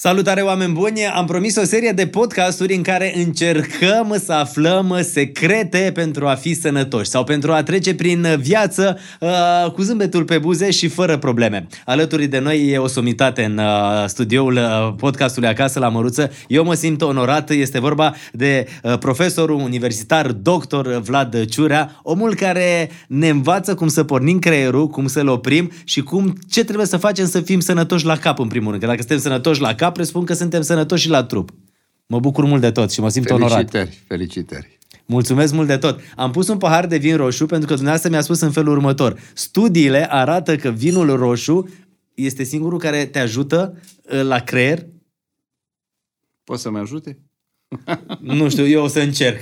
Salutare, oameni buni! Am promis o serie de podcasturi în care încercăm să aflăm secrete pentru a fi sănătoși sau pentru a trece prin viață cu zâmbetul pe buze și fără probleme. Alături de noi e o somitate în studioul podcastului Acasă la Măruță. Eu mă simt onorat. Este vorba de profesorul universitar, doctor Vlad Ciurea, omul care ne învață cum să pornim creierul, cum să-l oprim și ce trebuie să facem să fim sănătoși la cap, în primul rând. Că dacă suntem sănătoși la cap, presupun că suntem sănătoși și la trup. Mă bucur mult de tot și mă simt onorat. Felicitări. Mulțumesc mult de tot. Am pus un pahar de vin roșu pentru că dumneavoastră mi-a spus în felul următor. Studiile arată că vinul roșu este singurul care te ajută la creier. Poți să mă ajute? Nu știu, eu o să încerc.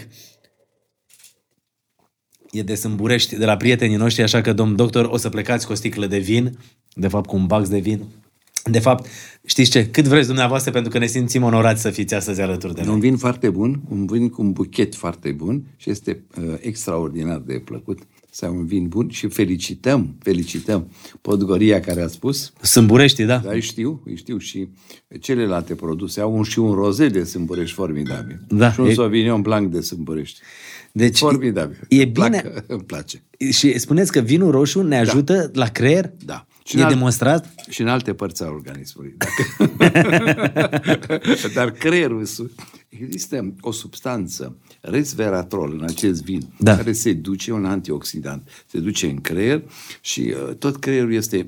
E de Sâmburești, de la prietenii noștri, așa că, domn doctor, o să plecați cu o sticlă de vin, de fapt cu un bax de vin. De fapt, știți ce? Cât vreți dumneavoastră, pentru că ne simțim onorați să fiți astăzi alături de noi. Un vin foarte bun, un vin cu un buchet foarte bun și este extraordinar de plăcut să ai un vin bun și felicităm Podgoria care a spus. Sâmburești, da? Da, știu și celelalte produse. Au un roze de Sâmburești formidabil. Da, și un Sauvignon Blanc de Sâmburești. Deci, formidabil. E bine. Îmi place. Și spuneți că vinul roșu ne ajută la creier? Da. Și demonstrat? Și în alte părți a organismului. Dar creierul... Există o substanță, resveratrol, în acest vin, care se duce, un antioxidant, se duce în creier și tot creierul este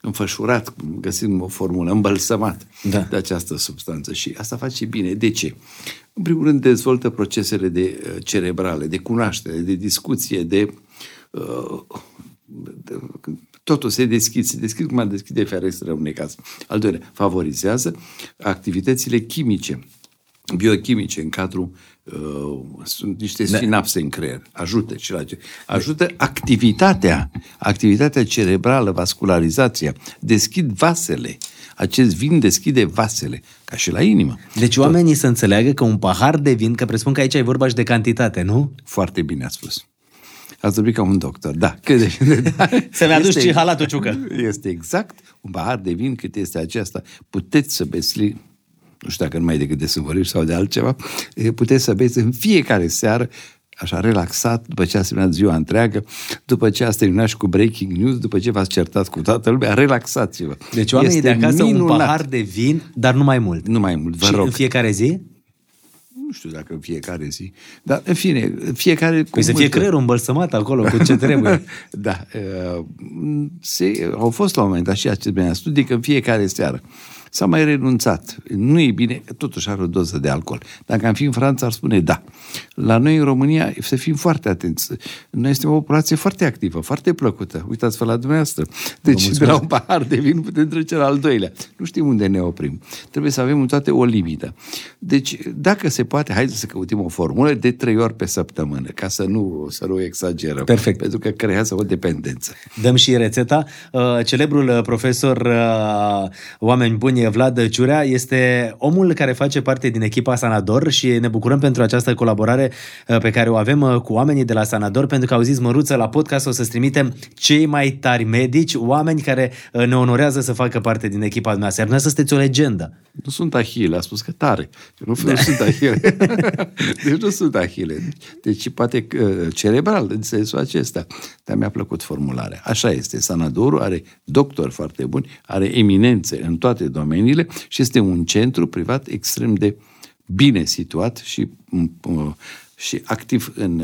înfășurat, găsim o formulă, îmbălsămat de această substanță. Și asta face bine. De ce? În primul rând, dezvoltă procesele de cerebrale, de cunoaștere, de discuție, totul se deschide cum ar deschide fereastră unei case. Al doilea, favorizează activitățile chimice, biochimice în cadrul sunt niște sinapse în creier. Ajută activitatea cerebrală, vascularizația. Deschid vasele. Acest vin deschide vasele, ca și la inimă. Deci oamenii să înțeleagă că un pahar de vin, că presupun că aici e vorba și de cantitate, nu? Foarte bine a spus. Ați vorbit ca un doctor, da. Să-mi aduci și halatul ciucă. Este exact un pahar de vin cât este acesta. Puteți să besli, nu știu dacă numai decât de Sâmburești sau de altceva, puteți să beți în fiecare seară, așa relaxat, după ce ați terminat ziua întreagă, după ce ați terminat și cu breaking news, după ce v-ați certat cu toată lumea, relaxați-vă. Deci oamenii este de acasă minunat. Un pahar de vin, dar nu mai mult. Nu mai mult, vă rog. Și în fiecare zi? Nu știu dacă în fiecare zi, dar în fine, fiecare... Păi să fie creierul îmbălsămat acolo cu ce trebuie. Da. Au fost la un moment dat și aceste studii că în fiecare seară s-a mai renunțat. Nu e bine, totuși are o doză de alcool. Dacă am fi în Franța, ar spune da. La noi, în România, să fim foarte atenți. Noi suntem o populație foarte activă, foarte plăcută. Uitați-vă la dumneavoastră. Deci, de la un pahar de vin putem trece la al doilea. Nu știm unde ne oprim. Trebuie să avem în toate o limită. Deci, dacă se poate, haideți să căutăm o formulă de 3 ori pe săptămână, ca să nu exagerăm. Perfect. Pentru că creează o dependență. Dăm și rețeta. Celebrul profesor, oameni buni, Vlad Ciurea este omul care face parte din echipa Sanador și ne bucurăm pentru această colaborare pe care o avem cu oamenii de la Sanador, pentru că auziți, Măruță, la podcast o să-ți trimitem cei mai tari medici, oameni care ne onorează să facă parte din echipa noastră. Iar să sunteți o legendă. Nu sunt Ahile, a spus că tare. Nu sunt Ahile. Deci nu sunt Ahile. Deci poate cerebral în sensul acesta. Dar mi-a plăcut formularea. Așa este. Sanadorul are doctori foarte buni, are eminențe în toate domeniile și este un centru privat extrem de bine situat și activ în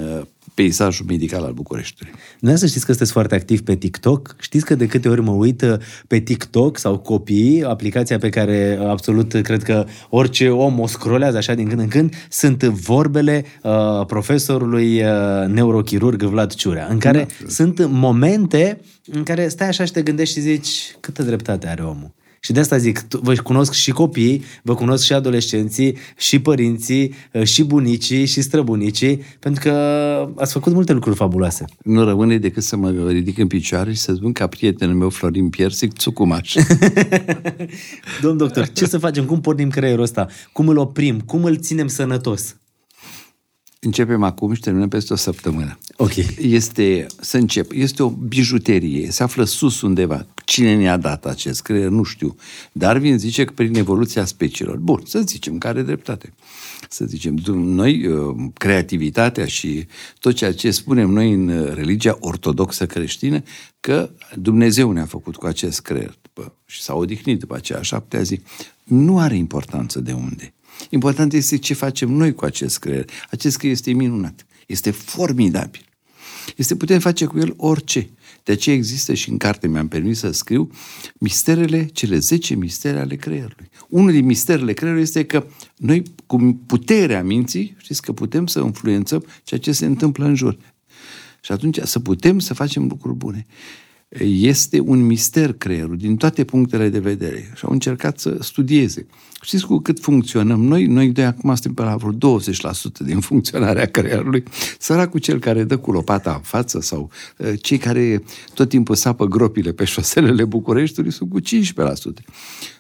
peisajul medical al Bucureștiului. Nu să știți că sunteți foarte activ pe TikTok? Știți că de câte ori mă uit pe TikTok sau copiii, aplicația pe care absolut cred că orice om o scrollează așa din când în când, sunt vorbele profesorului neurochirurg Vlad Ciurea, în care sunt momente în care stai așa și te gândești și zici câtă dreptate are omul. Și de asta zic, vă cunosc și copiii, vă cunosc și adolescenții, și părinții, și bunicii, și străbunicii, pentru că ați făcut multe lucruri fabuloase. Nu rămâne decât să mă ridic în picioare și să spun ca prietenul meu, Florin Piersic, țucumaș. Domn doctor, ce să facem? Cum pornim creierul ăsta? Cum îl oprim? Cum îl ținem sănătos? Începem acum și terminăm peste o săptămână. Ok. Este o bijuterie, se află sus undeva. Cine ne-a dat acest creier? Nu știu. Darwin zice că prin evoluția speciilor. Bun, să zicem că are dreptate. Să zicem, noi, creativitatea și tot ceea ce spunem noi în religia ortodoxă creștină, că Dumnezeu ne-a făcut cu acest creier și s-a odihnit după aceea șaptea zi, nu are importanță de unde. Important este ce facem noi cu acest creier. Acest creier este minunat, este formidabil. Este putem face cu el orice. De aceea există și în carte, mi-am permis să scriu, cele 10 mistere ale creierului. Unul din misterele creierului este că noi, cu puterea minții, știți că putem să influențăm ceea ce se întâmplă în jur. Și atunci să putem să facem lucruri bune. Este un mister creierul, din toate punctele de vedere. Și au încercat să studieze. Știți cu cât funcționăm noi? Noi doi acum suntem pe la vreo 20% din funcționarea creierului. Săracul cel care dă cu lopata în față sau cei care tot timpul sapă gropile pe șoselele Bucureștiului sunt cu 15%.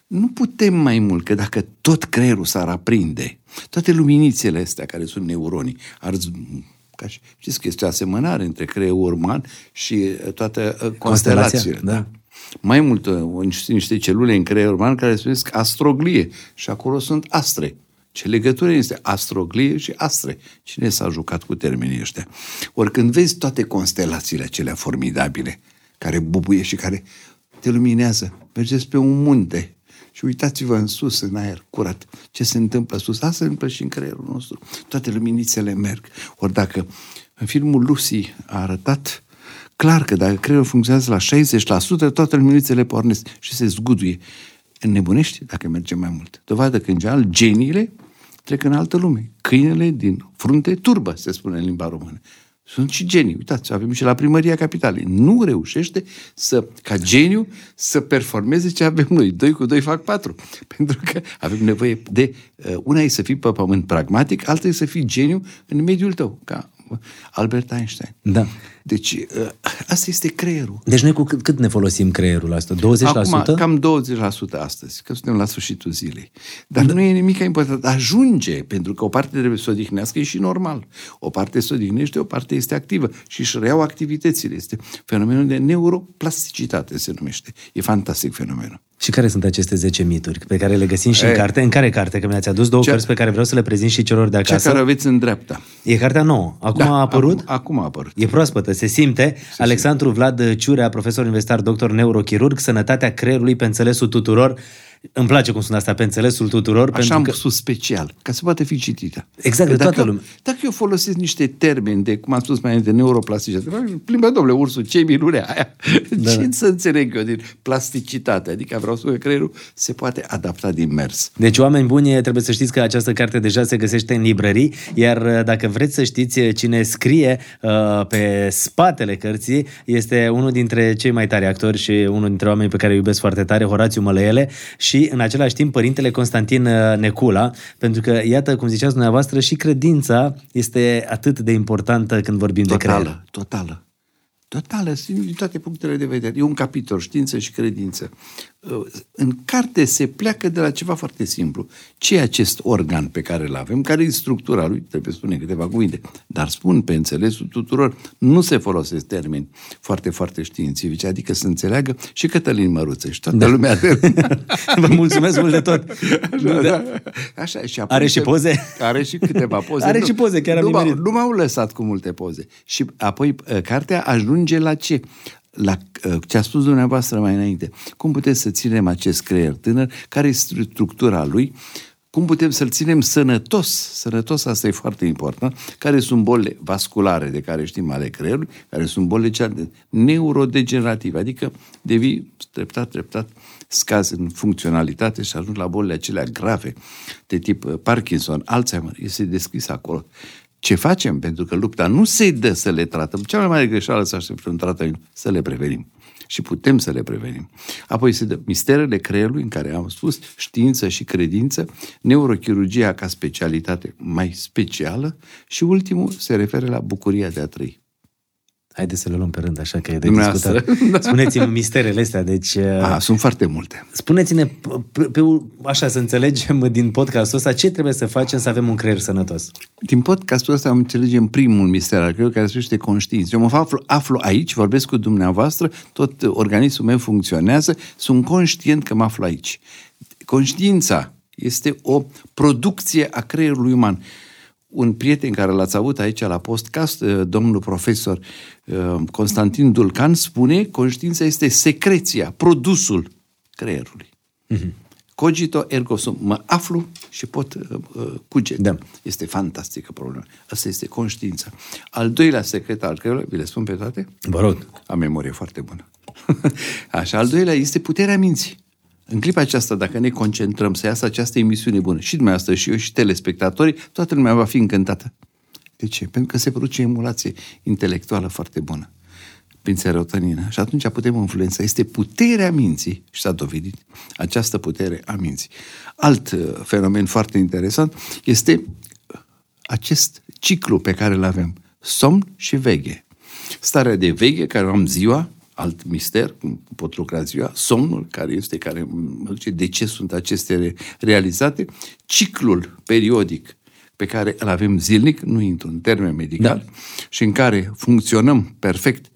Nu putem mai mult, că dacă tot creierul s-ar aprinde, toate luminițele astea care sunt neuronii ar... Știți că este o asemănare între creierul uman și toată constelațiile. Da. Mai mult, niște celule în creierul uman care se numesc astroglie. Și acolo sunt astre. Ce legătură este astroglie și astre? Cine s-a jucat cu termenii ăștia? Ori când vezi toate constelațiile acelea formidabile, care bubuie și care te luminează, mergeți pe un munte și uitați-vă în sus, în aer curat. Ce se întâmplă sus? Asta se întâmplă și în creierul nostru. Toate luminițele merg. Ori dacă în filmul Lucy a arătat clar că dacă creierul funcționează la 60%, toate luminițele pornesc și se zguduie. Înnebunești dacă merge mai mult. Dovadă că, în general, geniile trec în altă lume. Câinele din frunte turbă, se spune în limba română. Sunt și genii. Uitați, avem și la Primăria Capitalei. Nu reușește ca geniu să performeze ce avem noi. 2 cu 2 fac 4. Pentru că avem nevoie de... Una e să fii pe pământ pragmatic, alta e să fii geniu în mediul tău. Ca Albert Einstein. Da. Deci, asta este creierul. Deci noi cât ne folosim creierul ăsta? 20%? Acum, cam 20% astăzi, că suntem la sfârșitul zilei. Dar da. Nu e nimic important. Ajunge, pentru că o parte trebuie să odihnească, e și normal. O parte se odihnește, o parte este activă și își reiau activitățile. Este fenomenul de neuroplasticitate, se numește. E fantastic fenomenul. Și care sunt aceste 10 mituri pe care le găsim și în carte? În care carte? Că mi-ați adus două cărți pe care vreau să le prezint și celor de acasă. Cea care aveți în dreapta. E cartea nouă. Acum a apărut? Acum a apărut. E proaspătă, se simte. Alexandru Vlad Ciurea, profesor universitar, doctor neurochirurg, Sănătatea creierului pe înțelesul tuturor. Îmi place cum sună asta, pe înțelesul tuturor. Așa am spus special, ca să poate fi citită. Exact, de toată lumea. Dacă eu folosesc niște termeni de, cum am spus mai înainte, neuroplasticitate, plimbă, domnule, ursul, ce minune aia! Da. Ce să înțeleg eu din plasticitate? Adică vreau să spun că creierul se poate adapta din mers. Deci, oameni buni, trebuie să știți că această carte deja se găsește în librării, iar dacă vreți să știți cine scrie pe spatele cărții, este unul dintre cei mai tari actori și unul dintre oamenii pe care îi iubesc foarte tare, Horațiu Mălăele, și, în același timp, părintele Constantin Necula, pentru că, iată, cum ziceați dumneavoastră, și credința este atât de importantă când vorbim de creier. Totală, din toate punctele de vedere. E un capitol, știință și credință. În carte se pleacă de la ceva foarte simplu. Ce e acest organ pe care îl avem? Care e structura lui? Trebuie să spunem câteva cuvinte. Dar spun pe înțelesul tuturor, nu se folosesc termeni foarte, foarte științifici. Adică să înțeleagă și Cătălin Măruță și toată lumea. Vă mulțumesc mult de tot. Așa, și are și poze? Are și câteva poze. Are și poze, chiar am nimerit. Nu m-au lăsat cu multe poze. Și apoi cartea ajunge la ce? La ce a spus dumneavoastră mai înainte. Cum putem să ținem acest creier tânăr? Care este structura lui? Cum putem să-l ținem sănătos? Sănătos, asta e foarte important. Care sunt bolile vasculare de care știm ale creierului? Care sunt bolile neurodegenerative? Adică devii treptat scazi în funcționalitate și ajungi la bolile acelea grave de tip Parkinson, Alzheimer. Este descris acolo. Ce facem? Pentru că lupta nu se dă să le tratăm. Cea mai mare greșeală să așteptăm un tratament, să le prevenim. Și putem să le prevenim. Apoi se dă misterele creierului, în care am spus știință și credință, neurochirurgia ca specialitate mai specială și ultimul se referă la bucuria de a trăi. Haideți să le luăm pe rând, așa că e de discutat. Spuneți-mi misterele astea, deci... sunt foarte multe. Spuneți-ne, așa să înțelegem din podcastul ăsta, ce trebuie să facem să avem un creier sănătos? Din podcastul ăsta înțelegem primul mister al creierului, care se numește conștiință. Eu mă aflu aici, vorbesc cu dumneavoastră, tot organismul meu funcționează, sunt conștient că mă aflu aici. Conștiința este o producție a creierului uman. Un prieten care l-ați avut aici la podcast, domnul profesor Constantin Dulcan, spune conștiința este secreția, produsul creierului. Mm-hmm. Cogito ergo sum. Mă aflu și pot cuget. Da. Este fantastică problema. Asta este conștiința. Al doilea secret al creierului, vi le spun pe toate? Vă rog. Am memorie foarte bună. Așa, al doilea este puterea minții. În clipa aceasta, dacă ne concentrăm să iasă această emisiune bună, și dumneavoastră, și eu, și telespectatorii, toată lumea va fi încântată. De ce? Pentru că se produce emulație intelectuală foarte bună prin serotonină. Și atunci putem influența. Este puterea minții și s-a dovedit această putere a minții. Alt fenomen foarte interesant este acest ciclu pe care îl avem. Somn și veghe. Starea de veghe, care o am ziua, alt mister, cum pot lucra ziua, somnul, care mă duce de ce sunt aceste realizate, ciclul periodic pe care îl avem zilnic, nu intru în termen medical, da, și în care funcționăm perfect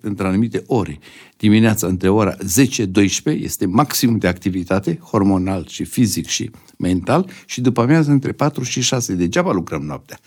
între anumite ore. Dimineața între ora 10-12 este maximum de activitate, hormonal și fizic și mental, și după amiază între 4 și 6. Degeaba lucrăm noaptea.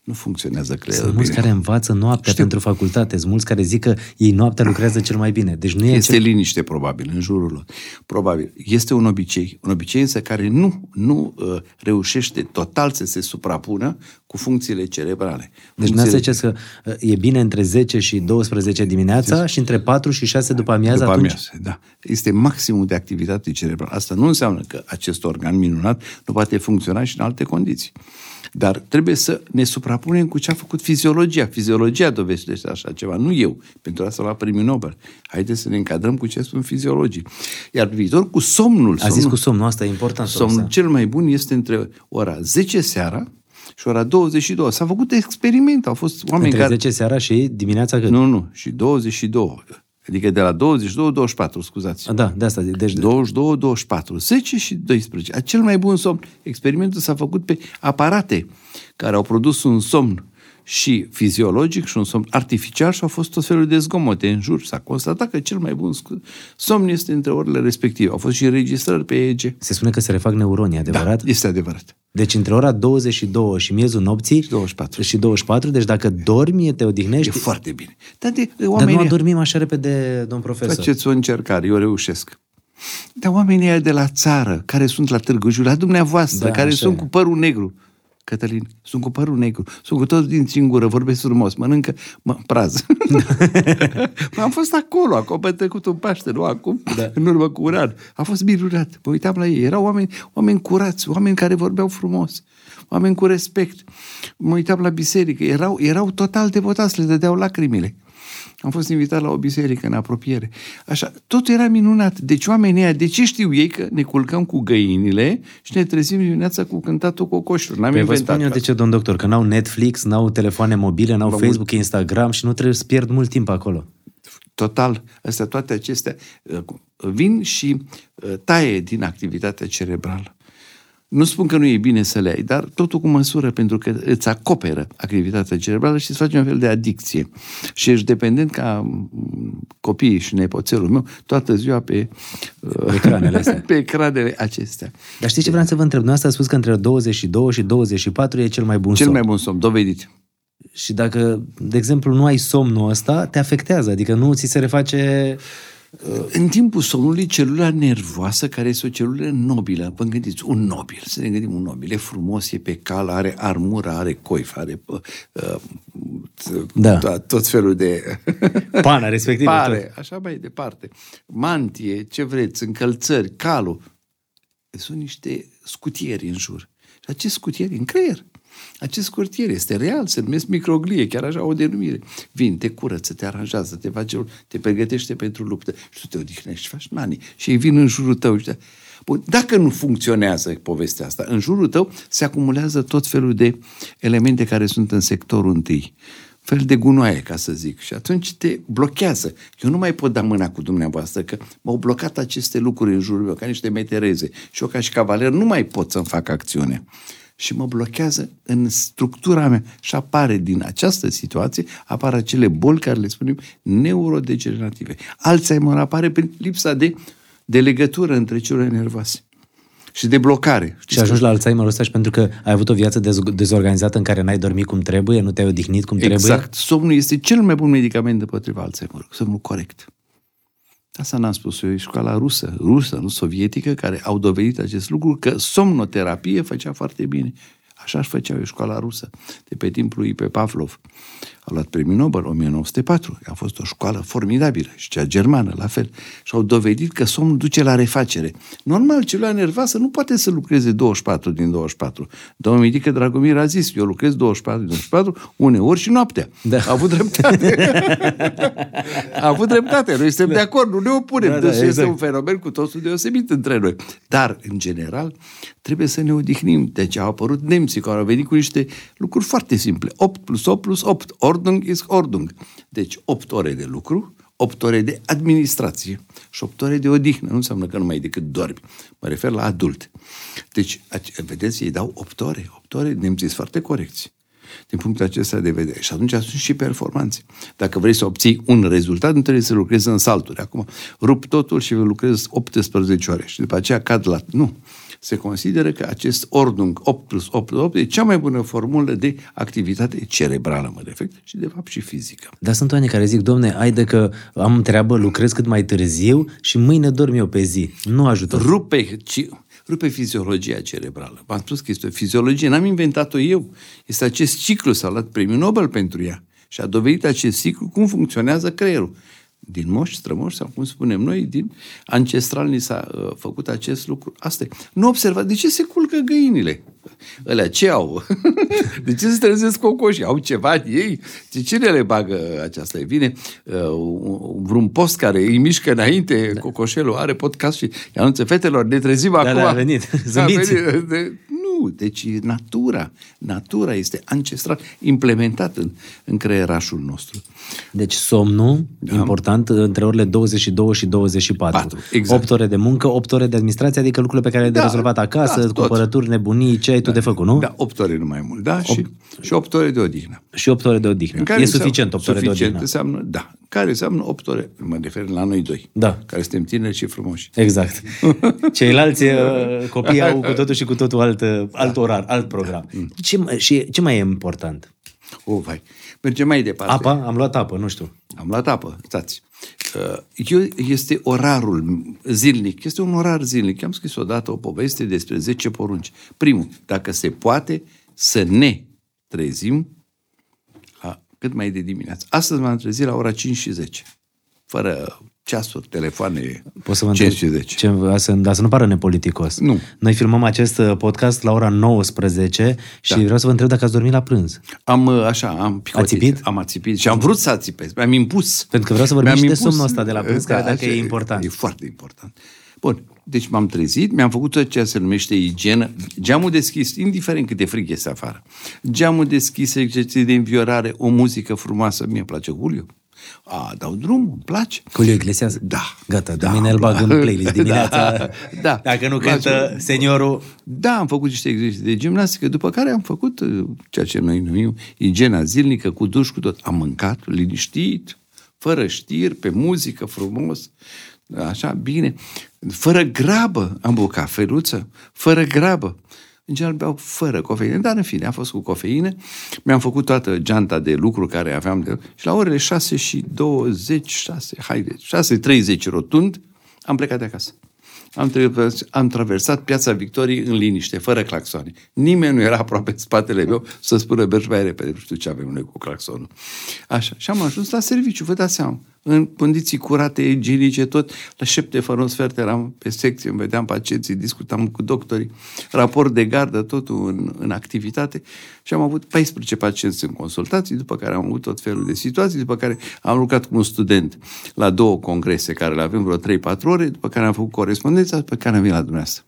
Nu funcționează creierul. Sunt mulți care învață noaptea. Știu. Pentru facultate. Sunt mulți care zic că ei noaptea lucrează cel mai bine. Deci nu este liniște, probabil, în jurul lor. Probabil. Este un obicei. Un obicei însă care nu reușește total să se suprapună cu funcțiile cerebrale. Deci nu ziceți că e bine între 10 și 12 dimineața și între 4 și 6 după amiază atunci? Da. Este maximul de activitate cerebrală. Asta nu înseamnă că acest organ minunat nu poate funcționa și în alte condiții. Dar trebuie să ne suprapunem cu ce a făcut fiziologia. Fiziologia dovedește așa ceva, nu eu. Pentru asta l-a primit Nobel. Haideți să ne încadrăm cu ce spun fiziologii. Iar viitor cu somnul. A zis cu somnul, asta e important. Somnul cel mai bun este între ora 10 seara și ora 22. S-a făcut experiment, au fost oameni între care... 10 seara și dimineața cât? Nu, și 22. Adică de la 22-24, scuzați. Da, de asta. Deci 22-24, 10 și 12. Cel mai bun somn. Experimentul s-a făcut pe aparate care au produs un somn și fiziologic și un somn artificial și au fost tot felul de zgomote în jur. S-a constatat că cel mai bun somn este între orele respective. Au fost și înregistrări pe EEG. Se spune că se refac neuronii, adevărat? Da, este adevărat. Deci între ora 22 și miezul nopții și 24, deci dacă dormi, te odihnești. E foarte bine. Dar nu adormim așa repede, domn profesor. Faceți o încercare, eu reușesc. Dar oamenii aia de la țară, care sunt la Târgu Jiu, la dumneavoastră, da, care sunt cu părul negru, Cătălin, sunt cu părul negru, sunt cu toți din singură, vorbesc frumos, mănâncă prază. Am fost acolo, am trecut în Paște, nu acum, da, în urmă cu un an. A fost minunat, mă uitam la ei, erau oameni curați, oameni care vorbeau frumos, oameni cu respect. Mă uitam la biserică, erau total devotați, le dădeau lacrimile. Am fost invitat la o biserică în apropiere. Așa, tot era minunat. Deci oamenii aia, de ce știu ei că ne culcăm cu găinile și ne trezim dimineața cu cântatul cocoșilor? N-am inventat. Vă spun eu de ce, domn doctor, că n-au Netflix, n-au telefoane mobile, n-au Facebook, Instagram și nu trebuie să pierd mult timp acolo. Total. Astea, toate acestea vin și taie din activitatea cerebrală. Nu spun că nu e bine să le ai, dar totul cu măsură, pentru că îți acoperă activitatea cerebrală și îți face un fel de adicție. Și ești dependent ca copiii și nepoțelul meu toată ziua pe ecranele acestea. Dar știți ce vreau să vă întreb? Dumneavoastră a spus că între 22 și 24 e cel mai bun somn. Cel mai bun somn, dovedit. Și dacă, de exemplu, nu ai somnul ăsta, te afectează, adică nu ți se reface... În timpul somnului, celula nervoasă, care este o celulă nobilă, vă gândiți, un nobil, să ne gândim un nobil, e frumos, e pe cal, are armură, are coif, are tot felul de... Pana, respectiv. Pare, așa mai departe. Mantie, ce vreți, încălțări, calul. Sunt niște scutieri în jur. Și acest scutieri în creier. Acest scutier este real, se numesc microglie, chiar așa o denumire. Vin, te curăță, te aranjează, te face, te pregătește pentru luptă și tu te odihnești și faci nani. Și ei vin în jurul tău. Bun, dacă nu funcționează povestea asta, în jurul tău se acumulează tot felul de elemente care sunt în sectorul întâi. fel de gunoaie, ca să zic. Și atunci te blochează. Eu nu mai pot da mâna cu dumneavoastră, că m-au blocat aceste lucruri în jurul meu, ca niște metereze. Și eu, ca și cavaler, nu mai pot să-mi fac acțiune. Și mă blochează în structura mea. Și apare din această situație, apar acele boli care le spunem neurodegenerative. Alzheimer apare prin lipsa de legătură între celulele nervoase. Și de blocare. Și ajungi la Alzheimerul ăsta și pentru că ai avut o viață dezorganizată în care n-ai dormit cum trebuie, nu te-ai odihnit cum trebuie. Exact. Somnul este cel mai bun medicament împotriva Alzheimerului. Somnul corect. Asta n-am spus eu. E școala rusă, nu sovietică, care au dovedit acest lucru, că somnoterapie făcea foarte bine. Așa își făcea eu școala rusă. De pe timpul lui Pavlov. A luat premiul Nobel 1904. A fost o școală formidabilă. Și cea germană, la fel. Și au dovedit că somnul duce la refacere. Normal, celula nervoasă nu poate să lucreze 24 din 24. Domnul Midică Dragomir a zis, eu lucrez 24 din 24, uneori și noaptea. Da. A avut dreptate. A avut dreptate. Noi suntem de acord, nu ne opunem. Deci exact. Este un fenomen cu totul deosebit între noi. Dar, în general, trebuie să ne odihnim. Deci au apărut nemții, care au venit cu niște lucruri foarte simple. 8 plus 8 plus 8. Ordung is ordung. Deci 8 ore de lucru, 8 ore de administrație și 8 ore de odihnă. Nu înseamnă că numai decât dormi. Mă refer la adult. Deci, vedeți, ei dau 8 ore. 8 ore, nemții sunt foarte corecți din punctul acesta de vedere. Și atunci sunt și performanțe. Dacă vrei să obții un rezultat, nu trebuie să lucrezi în salturi. Acum rup totul și lucrez 18 ore și după aceea cad la... Nu. Se consideră că acest ordung 8 plus 8 plus 8 e cea mai bună formulă de activitate cerebrală, mă refer, și de fapt și fizică. Dar sunt oameni care zic, domne, haide că am treabă, lucrez cât mai târziu și mâine dorm eu pe zi. Nu ajută. Rupe fiziologia cerebrală. V-am spus că este o fiziologie, n-am inventat-o eu. Este acest ciclu, s-a luat premiul Nobel pentru ea și a dovedit acest ciclu cum funcționează creierul. Din moși, strămoși, sau cum spunem noi, din ancestral ni s-a făcut acest lucru. Asta e. Nu observați. De ce se culcă găinile? Alea ce au? De ce se trezesc cocoșii? Au ceva în ei? De ce le bagă aceasta? E bine, vreun post care îi mișcă înainte, da. Cocoșelul are podcast și anunță fetelor, ne trezim acum. Da, a venit. Zâmbiți. Nu, deci natura este ancestral, implementată în creierașul nostru. Deci somnul, da. Important, între orele 22 și 24. 4, exact. 8 ore de muncă, 8 ore de administrație, adică lucrurile pe care le-ai de rezolvat acasă, cumpărături, nebunii, ce ai tu de făcut, nu? Da, 8 ore nu mai mult, da? 8 ore de odihnă. Și 8 ore de odihnă. E suficient 8 ore de odihnă. Înseamnă, da. Care înseamnă 8 ore, mă refer la noi doi, da. Care suntem tineri și frumoși. Exact. Ceilalți copii au cu totul și cu totul alt orar, alt program. Da. Ce mai e important? Vai, mergem mai departe. Apa? Am luat apă, nu știu. Am luat apă, stați. Este orarul zilnic, este un orar zilnic. Am scris odată o poveste despre 10 porunci. Primul, dacă se poate să ne trezim cât mai de dimineață. Astăzi m-am trezit la ora 5:10. Fără ceasuri, telefoane, 5:10. Să nu pară nepoliticos. Nu. Noi filmăm acest podcast la ora 19 și vreau să vă întreb dacă ați dormit la prânz. Am picotit. Am ațipit și am vrut să ațipesc. Mi-am impus. Pentru că vreau să vorbim și de somnul ăsta de la prânz, care dacă e important. E foarte important. Bun, deci m-am trezit, mi-am făcut tot ceea ce se numește igienă, geamul deschis, indiferent cât de frig este afară, geamul deschis, exerciții de înviorare, o muzică frumoasă, mie îmi place Julio. Dau drumul, îmi place. Julio Iglesias? Da. Gata, de mine îl bag în playlist dimineața. Da. Dacă nu cântă seniorul... Da, am făcut niște exerciții de gimnastică, după care am făcut ceea ce noi numim igiena zilnică, cu duș, cu tot. Am mâncat, liniștit, fără știri, pe muzică frumos, așa, bine... Fără grabă am băut cafeluță, fără grabă. În general beau fără cofeină, dar în fine, a fost cu cofeină. Mi-am făcut toată geanta de lucru care aveam de... Și la orele 6:30 rotund, am plecat de acasă. Am traversat Piața Victorii în liniște, fără claxoane. Nimeni nu era aproape în spatele meu să spună, mergi mai repede, nu știu ce avem noi cu claxonul. Așa. Și am ajuns la serviciu, vă dați seama. În condiții curate, igienice, tot. La 7:15 eram pe secție, îmi vedeam pacienții, discutam cu doctorii, raport de gardă, totul în activitate. Și am avut 14 pacienți în consultații, după care am avut tot felul de situații, după care am lucrat cu un student la 2 congrese, care le avem vreo 3-4 ore, după care am făcut corespondența, după care am venit la dumneavoastră.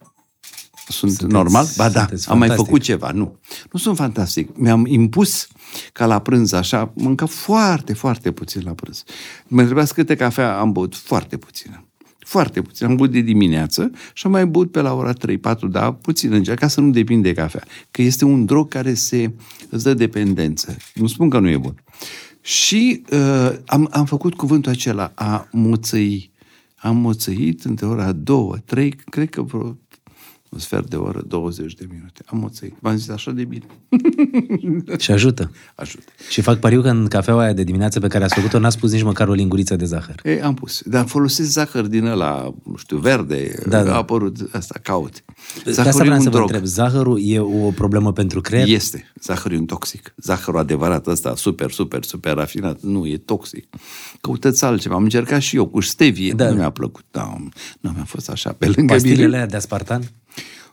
Sunt normal? Ba da, am fantastic. Mai făcut ceva, nu. Nu sunt fantastic. Mi-am impus ca la prânz, așa, mânca foarte, foarte puțin la prânz. Mă întrebați câte cafea am băut, foarte puțină. Foarte puțin. Am băut de dimineață și am mai băut pe la ora 3-4, dar puțin, încerca să nu depind de cafea. Că este un drog care îți dă dependență. Nu spun că nu e bun. Și am făcut cuvântul acela, a moțăi. Am moțăit între ora 2-3, cred că vreo un sfert de oră, 20 de minute. Am moțăit. V-am zis așa de bine. Și ajută. Ajută. Și fac pariu că în cafeaua aia de dimineață pe care ați făcut-o n-ați pus nici măcar o linguriță de zahăr. Ei, am pus. Dar folosesc zahăr din ăla, nu știu, verde. Da, da. A apărut asta, caut. Zahărul de asta vreau să vă întreb. Zahărul e o problemă pentru creier? Este. Zahărul e un toxic. Zahărul adevărat ăsta, super rafinat. Nu, e toxic. Căutați altceva. Am încercat și eu cu stevie. Da. Nu mi-a plăcut. Da, nu mi-a fost așa pe lângă. Pastilele aia de aspartan?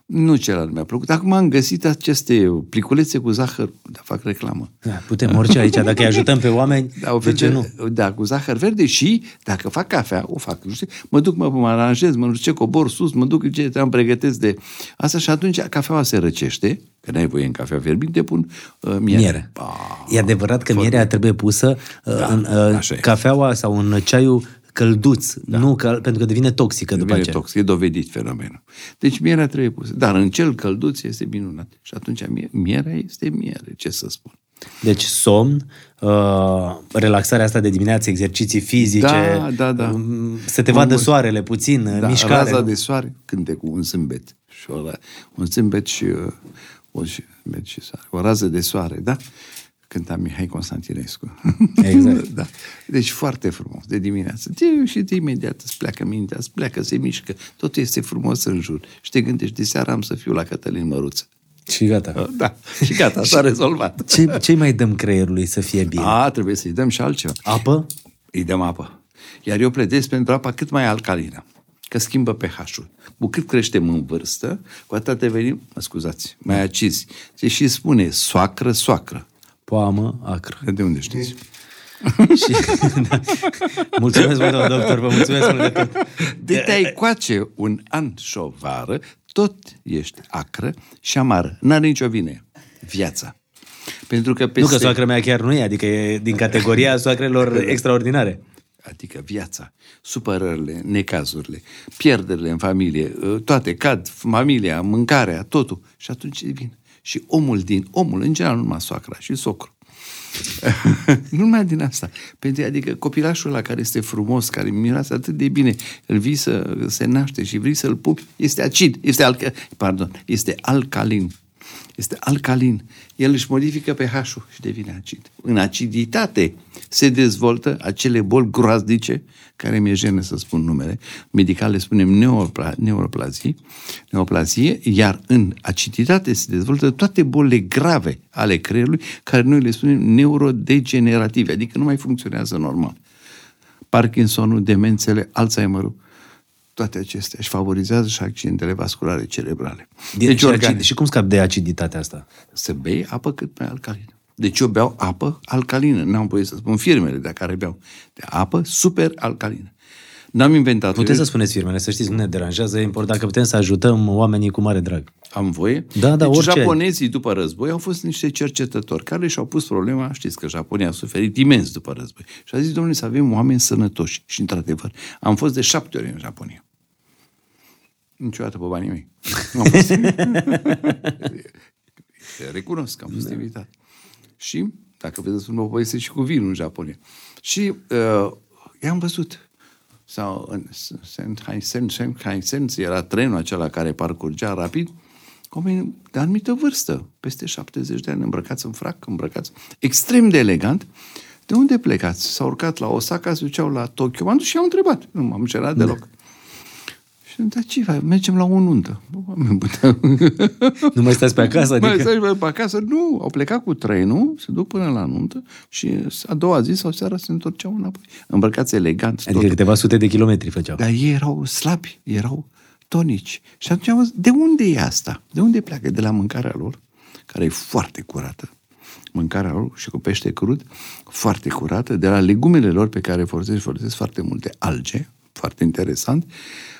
Nu celălalt mi-a plăcut. Acum am găsit aceste pliculețe cu zahăr. Da, fac reclamă. Da, putem orice aici. Dacă îi ajutăm pe oameni, da, de ce nu? Da, cu zahăr verde și dacă fac cafea, o fac. Nu știu, mă duc, mă aranjez, mă duc, cobor sus, mă duc, ce am pregătesc de asta și atunci cafeaua se răcește, că n-ai voie în cafea fierbinte, pun miere. E adevărat că mierea trebuie pusă în cafeaua sau în ceaiul călduț, da. Nu, pentru că devine toxică după aceea. Toxic, e dovedit fenomenul. Deci mierea trebuie pusă. Dar în cel călduț este minunat. Și atunci mierea este miere, ce să spun. Deci somn, relaxarea asta de dimineață, exerciții fizice, da. Să te vadă soarele puțin, mișcare. Raza de soare, cânte cu un zâmbet. Un zâmbet și soare. O rază de soare, da? Cânta Mihai Constantinescu. Exact. Da. Deci foarte frumos, de dimineață. Și de imediat îți pleacă mintea, îți pleacă, se mișcă. Totul este frumos în jur. Și te gândești, de seara am să fiu la Cătălin Măruță. Și gata. Da, și gata, s-a rezolvat. Ce mai dăm creierului să fie bine? Trebuie să-i dăm și altceva. Apă? Îi dăm apă. Iar eu pledez pentru apa cât mai alcalină. Că schimbă pH-ul. Cu cât creștem în vârstă, cu atât devenim, mai acizi. Și spune soacră. Poamă, acră. De unde știți? Și, da. Mulțumesc mult, doctor, vă mulțumesc mult de tot. De te-ai coace un an și o vară, tot ești acră și amară. N-are nicio vine. Viața. Pentru că peste... Nu că soacră mea chiar nu e, adică e din categoria soacrelor extraordinare. Adică viața, supărările, necazurile, pierderile în familie, toate cad, familia, mâncarea, totul. Și atunci vine. Și omul, în general, numai soacra și socru. Numai din asta. Adică copilașul ăla care este frumos, care miroase atât de bine, îl vii să se naște și vrei să-l pupi, este acid, este alcalin. Este alcalin. El își modifică pH-ul și devine acid. În aciditate se dezvoltă acele boli groaznice, care mi-e jenă să spun numele, medicale spunem neuroplazie, iar în aciditate se dezvoltă toate bolile grave ale creierului, care noi le spunem neurodegenerative, adică nu mai funcționează normal. Parkinsonul, demențele, Alzheimerul, toate acestea își favorizează și accidentele vasculare cerebrale. Și cum scap de aciditatea asta? Să bei apă cât mai alcalină. Deci eu beau apă alcalină. N-am voie să spun firmele de care beau. De apă super alcalină. N-am inventat. Puteți să spuneți firmele, să știți, nu ne deranjează. E important că putem să ajutăm oamenii cu mare drag. Am voie? Da, deci orice. Japonezii după război au fost niște cercetători care și-au pus problema, știți că Japonia a suferit imens după război. Și a zis, domnule, să avem oameni sănătoși. Și într-adevăr, am fost de 7 ori în Japonia. Niciodată pe banii mei. Nu am fost. Recunosc că am fost invitat. Și, dacă vreți să spun, mă poveste și cu vinul în Japonia. Și i-am văzut. Sau în Sanhai Sen, era trenul acela care parcurgea rapid, oameni de anumită vârstă, peste 70 de ani, îmbrăcați în frac, extrem de elegant. De unde plecați? S-au urcat la Osaka, se duceau la Tokyo, m-am dus și i-am întrebat. Nu m-am încercat deloc. Și da, ce, mergem la o nuntă. Nu mai stați pe acasă? Nu, au plecat cu trenul, se duc până la nuntă și a doua zi sau seara se întorceau înapoi. Îmbrăcați elegant. Adică tot. Câteva sute de kilometri făceau. Dar ei erau slabi, erau tonici. Și atunci am zis, de unde e asta? De unde pleacă? De la mâncarea lor, care e foarte curată. Mâncarea lor și cu pește crud, foarte curată, de la legumele lor pe care folosesc foarte multe alge, foarte interesant.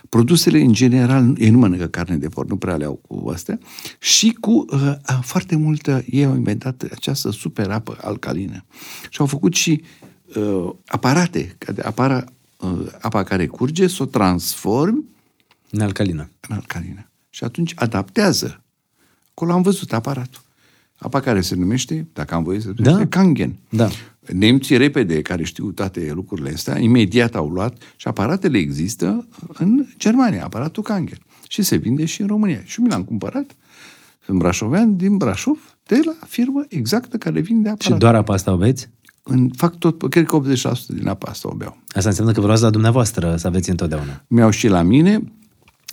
Produsele, în general, ei nu mănâncă carne de porc, nu prea le au cu astea, și cu foarte multă, ei au inventat această super apă alcalină. Și au făcut și aparate, apa care curge, să o transform în alcalină. În alcalină. Și atunci adaptează. Acolo am văzut aparatul. Apa care se numește, dacă am voie să spun, da? Kangen. Da. Nemții repede, care știu toate lucrurile astea, imediat au luat și aparatele există în Germania, aparatul Kangen. Și se vinde și în România. Și mi l-am cumpărat, sunt brașovean, din Brașov, de la firmă exactă care vinde aparatul. Și doar apa asta o beți? Fac tot, cred că 80% din apa asta o beau. Asta înseamnă că vă luați la dumneavoastră să aveți întotdeauna. Mi-au și la mine.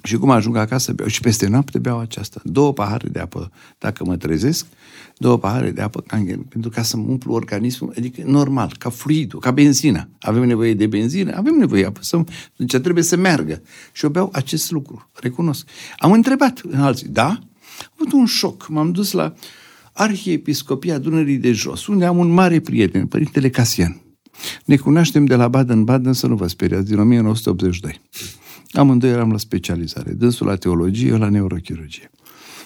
Și cum ajung acasă, beau. Și peste noapte beau aceasta. 2 pahare de apă, dacă mă trezesc, 2 pahare de apă Kangen, pentru ca să-mi umplu organismul, adică normal, ca fluidul, ca benzină. Avem nevoie de benzină, avem nevoie de apă, deci trebuie să meargă. Și eu beau acest lucru, recunosc. Am întrebat în alții, da? Am avut un șoc, m-am dus la Arhiepiscopia Dunării de Jos, unde am un mare prieten, Părintele Casian. Ne cunoaștem de la Baden-Baden, să nu vă speriați, din 1982. Amândoi eram la specializare. Dânsul la teologie, eu la neurochirurgie.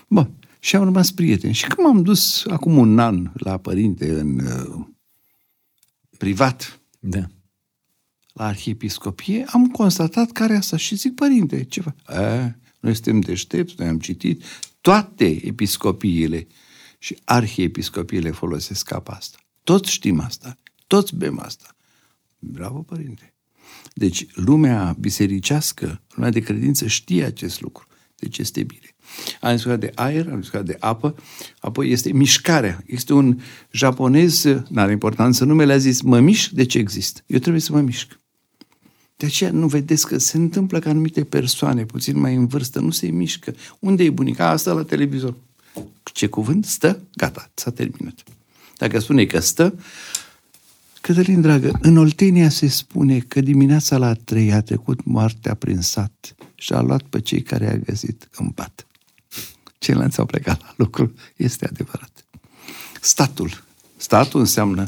Bun. Și am rămas prieteni. Și când m-am dus acum un an la părinte în privat, da, la arhiepiscopie, am constatat care asta. Și zic, părinte, ceva. Noi suntem deștepți, noi am citit. Toate episcopiile și arhiepiscopiile folosesc apa asta. Toți știm asta. Toți bem asta. Bravo, părinte. Deci lumea bisericească, lumea de credință știe acest lucru. Deci este bine. Am discutat de aer, am discutat de apă, apoi este mișcarea. Este un japonez, n-are importanță numele, a zis, mă mișc, de ce există? Eu trebuie să mă mișc. De aceea nu vedeți că se întâmplă că anumite persoane, puțin mai în vârstă, nu se mișcă. Unde e bunica? Asta la televizor. Ce cuvânt? Stă? Gata, s-a terminat. Dacă spune că stă... Cătălin, dragă, în Oltenia se spune că dimineața la 3 a trecut moartea prin sat și a luat pe cei care i-a găsit în pat. Ceilalți au plecat la lucru. Este adevărat. Statul. Statul înseamnă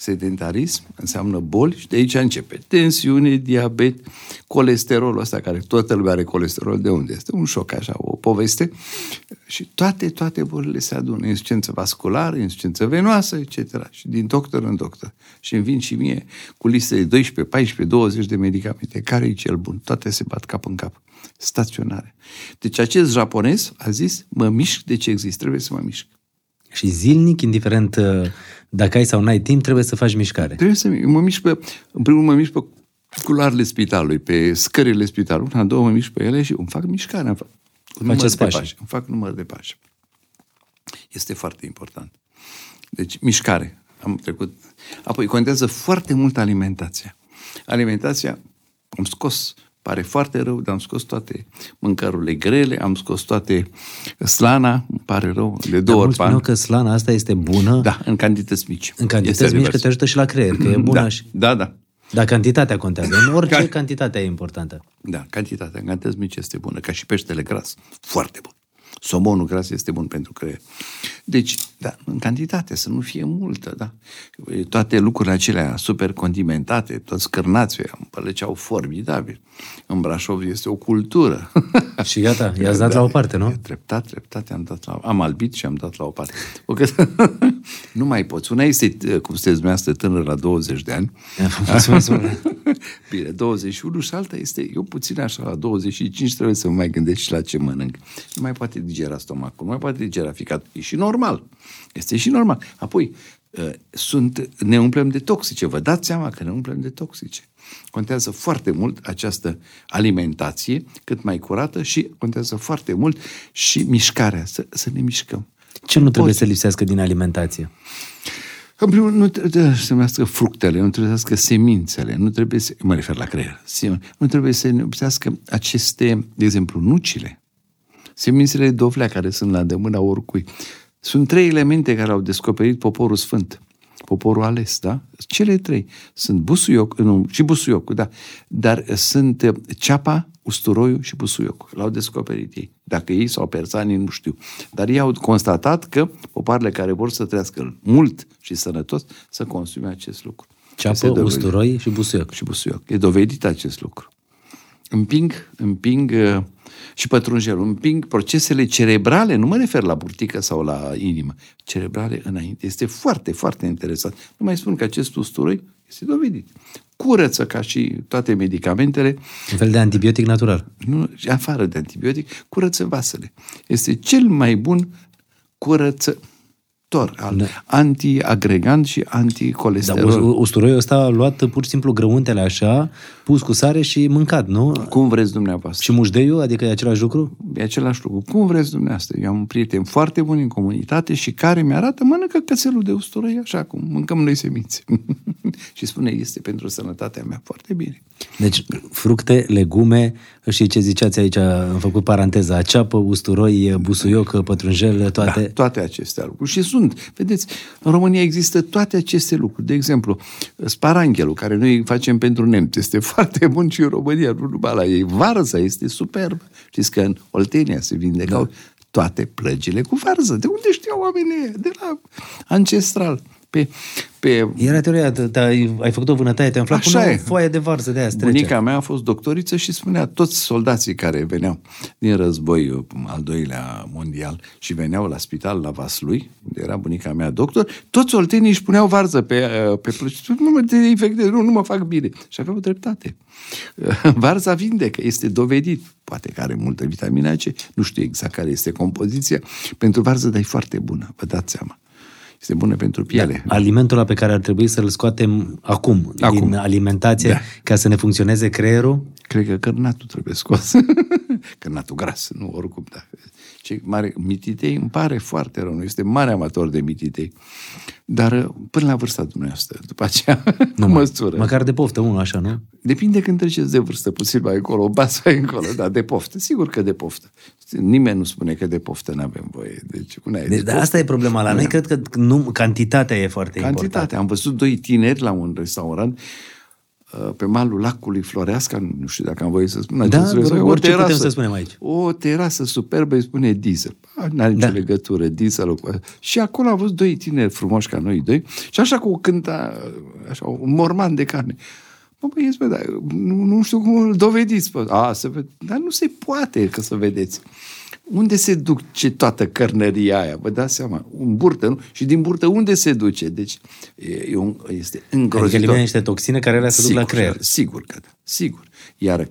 sedentarism, înseamnă boli și de aici începe. Tensiune, diabet, colesterolul ăsta, care toată lumea are colesterol, de unde este? Un șoc așa, o poveste. Și toate bolile se adună. Insuficiență vasculară, insuficiență venoasă, etc. Și din doctor în doctor. Și îmi vin și mie cu liste de 12, 14, 20 de medicamente. Care e cel bun? Toate se bat cap în cap. Staționare. Deci acest japonez a zis, mă mișc, de ce există? Trebuie să mă mișc. Și zilnic, indiferent dacă ai sau n-ai timp, trebuie să faci mișcare. Trebuie să mă mișc pe... În primul rând mă mișc pe culoarele spitalului, pe scările spitalului. Una, două mă mișc pe ele și îmi fac mișcare. Îmi fac număr de pași. Este foarte important. Deci, mișcare. Am trecut. Apoi, contează foarte mult alimentația. Alimentația, am scos... Pare foarte rău, dar am scos toate mâncărurile grele, am scos toate slana, îmi pare rău, de 2 ori pe an. Dar mulți că slana asta este bună. Da, în cantități mici. În cantități mici, că te ajută și la creier, că e bună. Da, și... da. Dar cantitatea contează. În orice cantitatea e importantă. Da, cantitatea în cantități mici este bună, ca și peștele gras. Foarte bun. Somonul gras este bun pentru creier. Deci, da, în cantitate, să nu fie multă, da. Toate lucrurile acelea super condimentate, toți cârnații îmi plăceau formidabil. În Brașov este o cultură. Și gata, i-ați dat la o parte, nu? Treptat am albit și am dat la o parte. Nu mai poți. Una este, cum sunteți dumneavoastră, tânăr la 20 de ani. Bine, 21 și alta este, eu puțin așa, la 25 trebuie să mă mai gândesc și la ce mănânc. Nu mai poate digera stomacul, nu mai poate digera ficatul. E și normal. Este și normal. Apoi, ne umplem de toxice. Vă dați seama că ne umplem de toxice. Contează foarte mult această alimentație, cât mai curată, și contează foarte mult și mișcarea, să ne mișcăm. Ce nu trebuie să lipsească din alimentație? În primul rând, nu trebuie să lipsească fructele, nu trebuie să lipsească semințele, nu trebuie să... Mă refer la creier. Nu trebuie să lipsească aceste, de exemplu, nucile. Semințele de oflea care sunt la îndemâna oricui. Sunt 3 elemente care au descoperit poporul sfânt, poporul ales, da? Cele 3. Sunt busuiocul, da. Dar sunt ceapa, usturoiul și busuiocul. L-au descoperit ei. Dacă ei sau persanii, nu știu. Dar ei au constatat că popoarele care vor să trăiască mult și sănătos, să consume acest lucru. Ceapă, usturoi și busuioc. Și busuioc. E dovedit acest lucru. Împing și pătrunjelul, împing procesele cerebrale, nu mă refer la burtică sau la inimă, cerebrale înainte. Este foarte, foarte interesant. Nu mai spun că acest usturoi este dovedit. Curăță, ca și toate medicamentele. Un fel de antibiotic natural. Nu, afară de antibiotic, curăță vasele. Este cel mai bun curățător al antiagregant și anticolesterol. Da, usturoiul ăsta a luat pur și simplu grăuntele așa, pus cu sare și mâncat, nu? Cum vreți dumneavoastră. Și mușdeiul, adică e același lucru? E același lucru. Cum vreți dumneavoastră. Eu am un prieten foarte bun în comunitate și care mi-arată, mănâncă cățelul de usturoi așa cum mâncăm noi semințe. Și spune, este pentru sănătatea mea foarte bine. Deci, fructe, legume și ce ziceați aici, am făcut paranteza, ceapă, usturoi, busuioc, pătrunjel, toate. Da, toate aceste lucruri. Și sunt, vedeți, în România există toate aceste lucruri. De exemplu, sparanghelul, care noi facem pentru nemți, este foarte bun și în România, nu numai la ei. Varza este superb. Știți că în Oltenia se vindecau toate plăgile cu varză. De unde știau oamenii? De la ancestral. Era teoria, ai făcut o vânătaie, te-am aflat cu o foaie de varză de aia strece. Bunica mea a fost doctoriță și spunea, toți soldații care veneau din războiul al doilea mondial și veneau la spital la Vaslui, unde era bunica mea doctor, toți oltenii își puneau varză pe plăci. Nu mă infectez, nu mă fac bine. Și aveau dreptate. Varza vindecă, este dovedit. Poate că are multă vitamina C, nu știu exact care este compoziția. Pentru varză, dar e foarte bună, vă dați seama. Este bună pentru piele. Da, alimentul ăla pe care ar trebui să-l scoatem acum din alimentație ca să ne funcționeze creierul? Cred că cărnatul trebuie scos. Cărnatul gras, nu oricum. Da. Cei mari mititei îmi pare foarte rău. Este mare amator de mititei. Dar până la vârsta dumneavoastră, după aceea, nu măsură. Măcar de poftă, unul așa, nu? Depinde când treceți de vârstă, puțin mai încolo, o bază mai încolo, dar de poftă, sigur că de poftă. Nimeni nu spune că de poftă n-avem voie. Asta e problema la noi, cred că cantitatea e foarte importantă. Am văzut doi tineri la un restaurant pe malul lacului Floreasca, nu știu dacă am voie să spun. Da, orice putem să spunem aici. O terasă superbă, îi spune Diesel. N-are nicio legătură, Diesel. Și acolo am văzut doi tineri frumoși ca noi doi și așa cu un morman de carne. Nu știu cum îl dovediți. Dar nu se poate că să vedeți. Unde se duce toată cărnăria aia? Vă dați seama, în burtă, nu? Și din burtă unde se duce? Deci este îngrozitor. Adică elimine niște toxine care alea se duc la creier. Sigur că da, sigur. Iar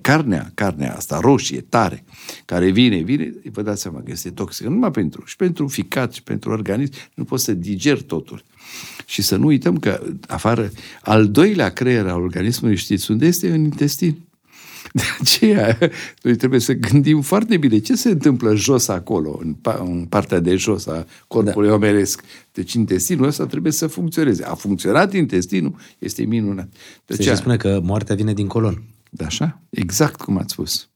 carnea asta roșie, tare, care vine, vă dați seama că este toxică, numai și pentru ficat, și pentru organism, nu poți să digeri totul. Și să nu uităm că afară, al doilea creier al organismului, știți unde este? În intestin. De aceea, noi trebuie să gândim foarte bine ce se întâmplă jos acolo, în partea de jos a corpului omenesc. Deci intestinul ăsta trebuie să funcționeze. A funcționat intestinul, este minunat. Se spune că moartea vine din colon. Da, așa? Exact cum ați spus.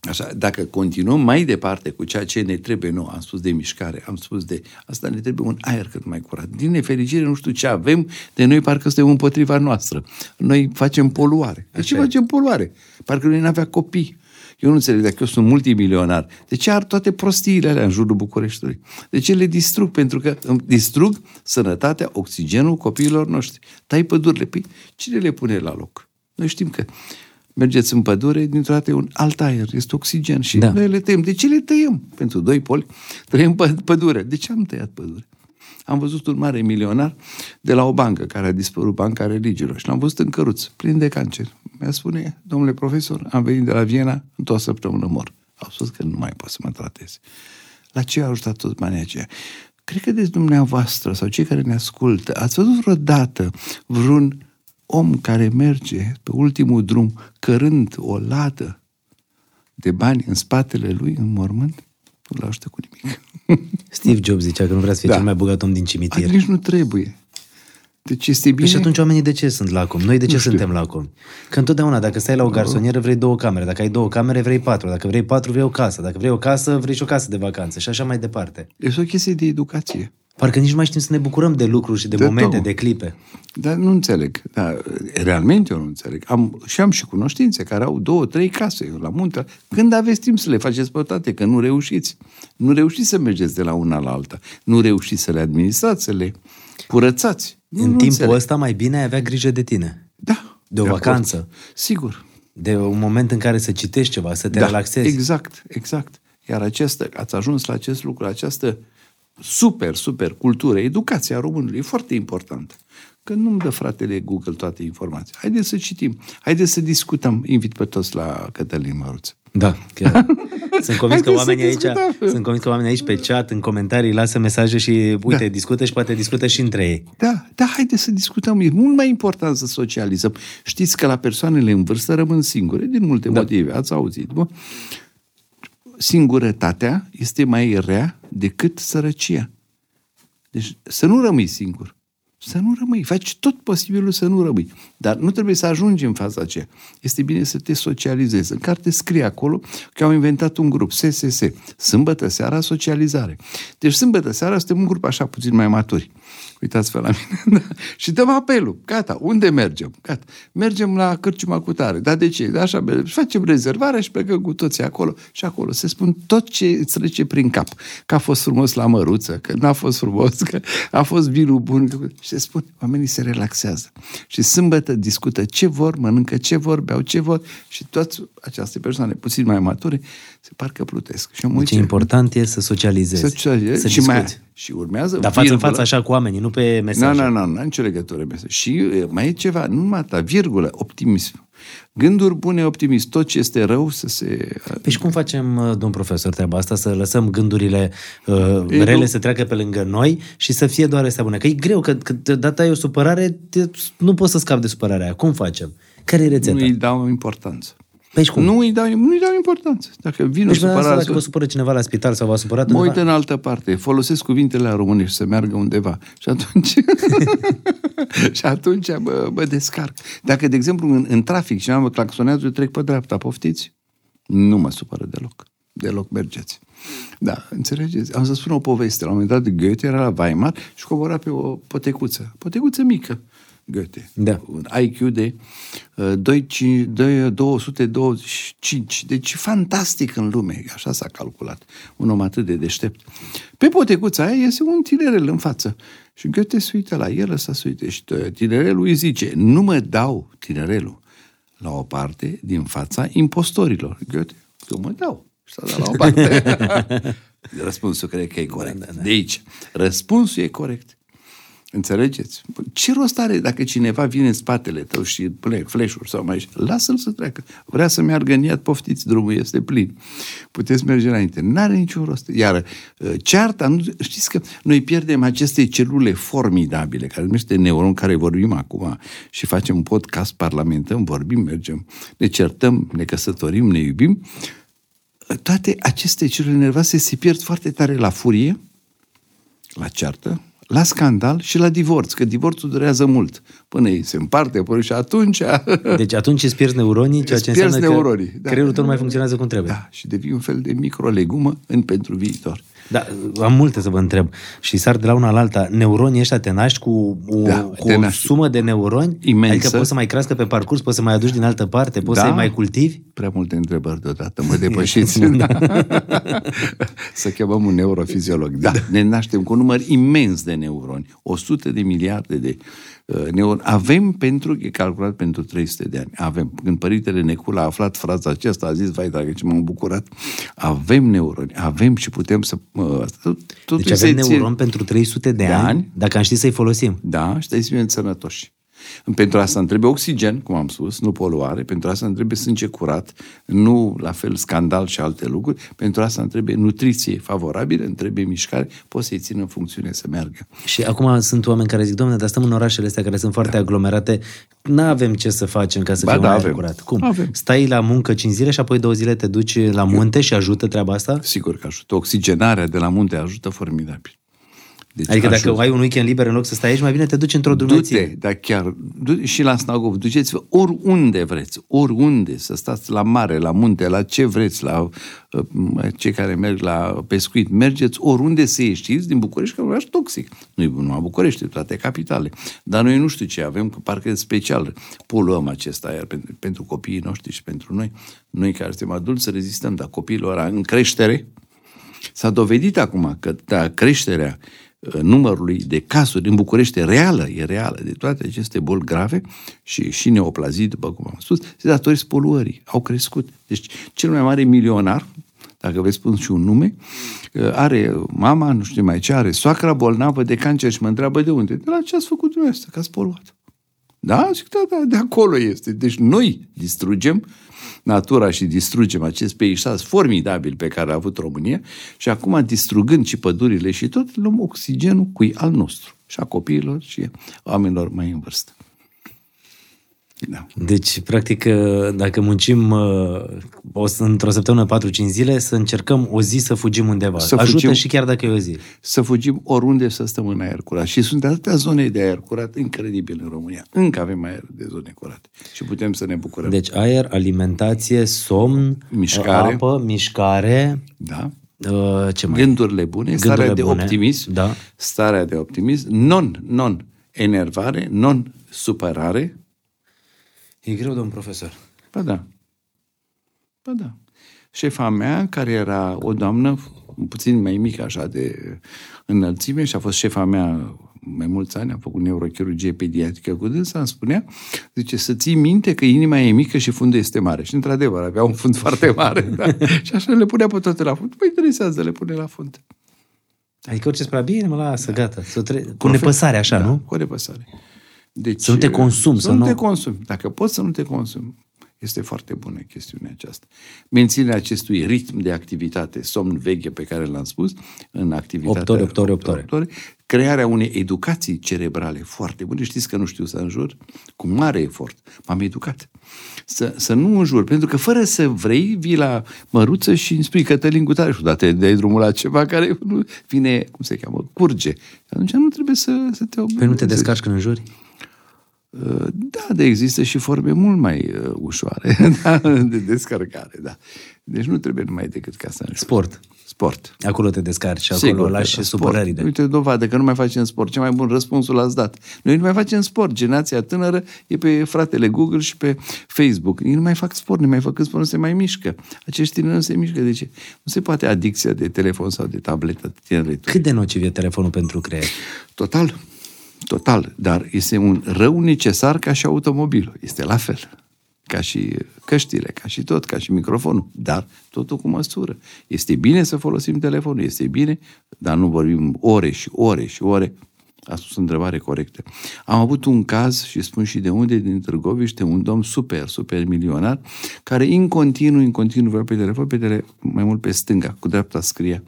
Așa, dacă continuăm mai departe cu ceea ce ne trebuie nouă, am spus de mișcare, am spus de... Asta ne trebuie un aer cât mai curat. Din nefericire, nu știu ce avem, de noi parcă suntem împotriva noastră. Noi facem poluare. De ce facem poluare? Parcă noi n-avea copii. Eu nu înțeleg, dacă eu sunt multimilionar, de ce ar toate prostiile alea în jurul Bucureștiului? De ce le distrug? Pentru că îmi distrug sănătatea, oxigenul copiilor noștri. Tai pădurile. Păi, cine le pune la loc? Noi știm că mergeți în pădure, dintr-o dată e un alt aer, este oxigen și noi le tăiem. De ce le tăiem? Pentru doi poli tăiem pădurea. De ce am tăiat pădurea? Am văzut un mare milionar de la o bancă care a dispărut, Banca Religiilor, și l-am văzut în căruț, plin de cancer. Mi-a spune, domnule profesor, am venit de la Viena, într-o săptămână mor. Au spus că nu mai pot să mă tratez. La ce a ajutat tot banii aceia? Cred că de dumneavoastră sau cei care ne ascultă, ați văzut vreodată vreun om care merge pe ultimul drum cărând o ladă de bani în spatele lui, în mormânt? Nu l-a ajutat cu nimic. Steve Jobs zicea că nu vrea să fie cel mai bogat om din cimitir. Nici nu trebuie. Deci este bine. Și atunci oamenii de ce sunt lacomi? Noi de ce suntem lacomi? Că întotdeauna, dacă stai la o garsonieră, vrei 2 camere. Dacă ai 2 camere, vrei 4. Dacă vrei 4, vrei o casă. Dacă vrei o casă, vrei și o casă de vacanță. Și așa mai departe. Este o chestie de educație. Parcă nici nu mai știm să ne bucurăm de lucruri și de momente, de clipe. Dar nu înțeleg. Dar, realmente eu nu înțeleg. Am și cunoștințe care au 2-3 case la munte. Când aveți timp să le faceți pe toate? Că nu reușiți. Nu reușiți să mergeți de la una la alta. Nu reușiți să le administrați, să le curățați. În timpul ăsta mai bine ai avea grijă de tine. Da. De o vacanță. Acord. Sigur. De un moment în care să citești ceva, să te relaxezi. Exact. Iar ați ajuns la acest lucru, această super cultură, educația românului e foarte importantă. Că nu-mi dă fratele Google toate informațiile. Haideți să citim, haideți să discutăm. Invit pe toți la Cătălin Măruță. Da, chiar. Sunt convins că oamenii aici pe chat, în comentarii, lasă mesaje și uite, discută și poate discută și între ei. Da, haideți să discutăm. E mult mai important să socializăm. Știți că la persoanele în vârstă rămân singure din multe motive. Ați auzit, bă? Singurătatea este mai rea decât sărăcia. Deci să nu rămâi singur. Să nu rămâi. Faci tot posibilul să nu rămâi. Dar nu trebuie să ajungi în faza aceea. Este bine să te socializezi. În carte scrie acolo că am inventat un grup, SSS. Sâmbătă seara, socializare. Deci sâmbătă seara suntem un grup așa puțin mai maturi. Uitați-vă la mine. Și dăm apelul. Gata. Unde mergem? Gata. Mergem la cărciuma cu tare. Dar de ce? Așa, facem rezervarea și plecăm cu toții acolo. Și acolo se spun tot ce îți trece prin cap. Că a fost frumos la Măruță, că n-a fost frumos, că a fost vinul bun. Și se spun, oamenii se relaxează. Și sâmbătă discută ce vor, mănâncă ce vor, beau ce vor. Și toate aceste persoane puțin mai mature se parcă plutesc. Și deci important e să socializezi. Să și mai și urmează. Dar față în față așa cu oamenii, nu pe mesaje. Nu, nicio legătură. Și mai e ceva, nu numai ta, virgulă, optimism. Gânduri bune, optimism. Tot ce este rău să se... Păi și cum facem, domn profesor, treaba asta? Să lăsăm gândurile rele să treacă pe lângă noi și să fie doar astea bune. Că e greu, că data e o supărare, nu poți să scapi de supărarea aia. Cum facem? Care e rețeta? Nu-i dau importanță. Nu-i dau importanță. Dacă vine o supărare... Dacă vă supără cineva la spital sau v-a supărat undeva... Mă uit în altă parte. Folosesc cuvintele românești să meargă undeva. Și atunci... mă descarc. Dacă, de exemplu, în trafic cineva mă claxonează, eu trec pe dreapta. Poftiți? Nu mă supără deloc. Deloc, mergeți. Da, înțelegeți? Am să spun o poveste. La un moment dat, Goethe era la Weimar și cobora pe o potecuță. Potecuță mică. Goethe. Da. Un IQ de 225. Deci fantastic în lume. Așa s-a calculat. Un om atât de deștept. Pe potecuța aia iese un tinerel în față. Și Goethe se uită la el, ăsta se uită. Și tinerelul îi zice, nu mă dau, tinerelul, la o parte din fața impostorilor. Goethe, nu mă dau. Și s-a dat la o parte. Răspunsul cred că e corect. Da. Deci, răspunsul e corect. Înțelegeți? Ce rost are dacă cineva vine în spatele tău și pune flash-uri sau mai... Lasă-l să treacă. Vrea să meargă în iad, poftiți, drumul este plin. Puteți merge înainte. N-are niciun rost. Iar cearta... Știți că noi pierdem aceste celule formidabile, care numește neuron, care vorbim acum și facem un podcast, parlamentăm, vorbim, mergem, ne certăm, ne căsătorim, ne iubim. Toate aceste celule nervoase se pierd foarte tare la furie, la ceartă, la scandal și la divorț, că divorțul durează mult. Până ei se împarte, până și atunci... Deci atunci îți pierzi neuronii, ceea ce înseamnă neuronii, că creierul tău nu mai funcționează cum trebuie. Da, și devii un fel de microlegumă pentru viitor. Da, am multe să vă întreb și sar de la una la alta. Neuronii ăștia te naști cu o sumă de neuroni? Imensă. Adică poți să mai crească pe parcurs, poți să mai aduci din altă parte, poți să-i mai cultivi? Prea multe întrebări deodată, mă depășiți. Să chemăm un neurofiziolog. Da, ne naștem cu un număr imens de neuroni. 100 de miliarde de neuroni. Avem pentru, e calculat pentru 300 de ani. Avem. Când părintele Necula a aflat fraza aceasta, a zis, vai, dragă, ce m-am bucurat. Avem neuroni. Avem și putem să... Deci avem neuroni pentru 300 de ani, dacă am ști să-i folosim. Da, și să fim sănătoși. Pentru asta îmi trebuie oxigen, cum am spus, nu poluare, pentru asta îmi trebuie sânge curat, nu la fel scandal și alte lucruri, pentru asta îmi trebuie nutriție favorabilă, îmi trebuie mișcare, poți să-i țin în funcțiune să meargă. Și acum sunt oameni care zic, Doamne, dar stăm în orașele astea care sunt foarte aglomerate, n-avem ce să facem ca să fie mai curat. Cum? Avem. Stai la muncă 5 zile și apoi 2 zile te duci la munte și ajută treaba asta? Sigur că ajută. Oxigenarea de la munte ajută formidabil. Deci, adică dacă ai un weekend liber, în loc să stai aici, mai bine te duci într-o drumeție. Du-te, dar chiar, și la Snagov, duceți-vă oriunde vreți, oriunde, să stați la mare, la munte, la ce vreți, la cei care merg la pescuit, mergeți oriunde să ieșiți din București, că e un oraș toxic. Nu e numai București, toate capitale. Dar noi nu știu ce avem, că parcă special poluăm acesta, iar pentru copiii noștri și pentru noi, noi care suntem adulți, să rezistăm, dar copiilor ăla în creștere, s-a dovedit acum că da, creșterea numărului de cazuri în București e reală, de toate aceste boli grave și neoplazii, după cum am spus, se datorează poluării, au crescut. Deci cel mai mare milionar, dacă vă spun și un nume, are mama, nu știu mai ce, are soacra bolnavă de cancer și mă întreabă de unde? De la ce ați făcut dumneavoastră, că ați poluat. Da? Zic, da, de acolo este. Deci noi distrugem natura și distrugem acest peisaj formidabil pe care l-a avut România și acum, distrugând și pădurile și tot, luăm oxigenul cui al nostru și a copiilor și a oamenilor mai în vârstă. Da. Deci, practic, dacă muncim într-o săptămână 4-5 zile, să încercăm o zi să fugim undeva. Ajută și chiar dacă e o zi. Să fugim oriunde, să stăm în aer curat. Și sunt atâtea zone de aer curat incredibil în România. Încă avem aer de zone curate. Și putem să ne bucurăm. Deci aer, alimentație, somn, mișcare, apă, mișcare. Da. Ce mai? Gândurile bune, starea de optimism. Da. Starea de optimism, non enervare, non supărare. E greu, domn profesor. Ba da. Șefa mea, care era o doamnă puțin mai mică așa de înălțime și a fost șefa mea mai mulți ani, a făcut neurochirurgie pediatrică cu dânsa, îmi spunea, zice, să ții minte că inima e mică și fundul este mare. Și într-adevăr, avea un fund foarte mare. Da? Și așa le punea pe toate la fund. Mă interesează, le pune la fund. Adică orice-ți prea bine, mă lasă, da. Gata. Cu nepăsare așa, da, nu? Cu nepăsare. Deci, să nu te consumi. Dacă poți să nu te consumi, este foarte bună chestiunea aceasta. Menținerea acestui ritm de activitate, somn, veche, pe care l-am spus, în activitatea 8 ore, crearea unei educații cerebrale foarte bune. Știți că nu știu să înjur? Cu mare efort m-am educat. Să nu înjur, pentru că fără să vrei, vii la Măruță și îmi spui Cătălin Gutare și odată dai drumul la ceva care nu vine, cum se cheamă, curge. Atunci nu trebuie să te obișnuiești. Păi nu te descarci când înjuri? Da, există și forme mult mai ușoare, da, de descărcare, da. Deci nu trebuie numai decât ca să... Sport. Acolo te descarci, acolo lași supărările. Uite, dovadă că nu mai facem sport. Ce mai bun răspunsul l-ați dat. Noi nu mai facem sport. Generația tânără e pe fratele Google și pe Facebook. Ei nu mai fac sport, nu se mai mișcă. Acești tineri nu se mișcă. De ce? Nu se poate adicția de telefon sau de tabletă. Cât de nociv e telefonul pentru creier? Total, dar este un rău necesar ca și automobilul. Este la fel. Ca și căștile, ca și tot, ca și microfonul. Dar totul cu măsură. Este bine să folosim telefonul, este bine, dar nu vorbim ore și ore. A spus o întrebare corectă. Am avut un caz, și spun și de unde, din Târgoviște, un domn super milionar, care în continuu vorbea pe telefon, mai mult pe stânga, cu dreapta scria.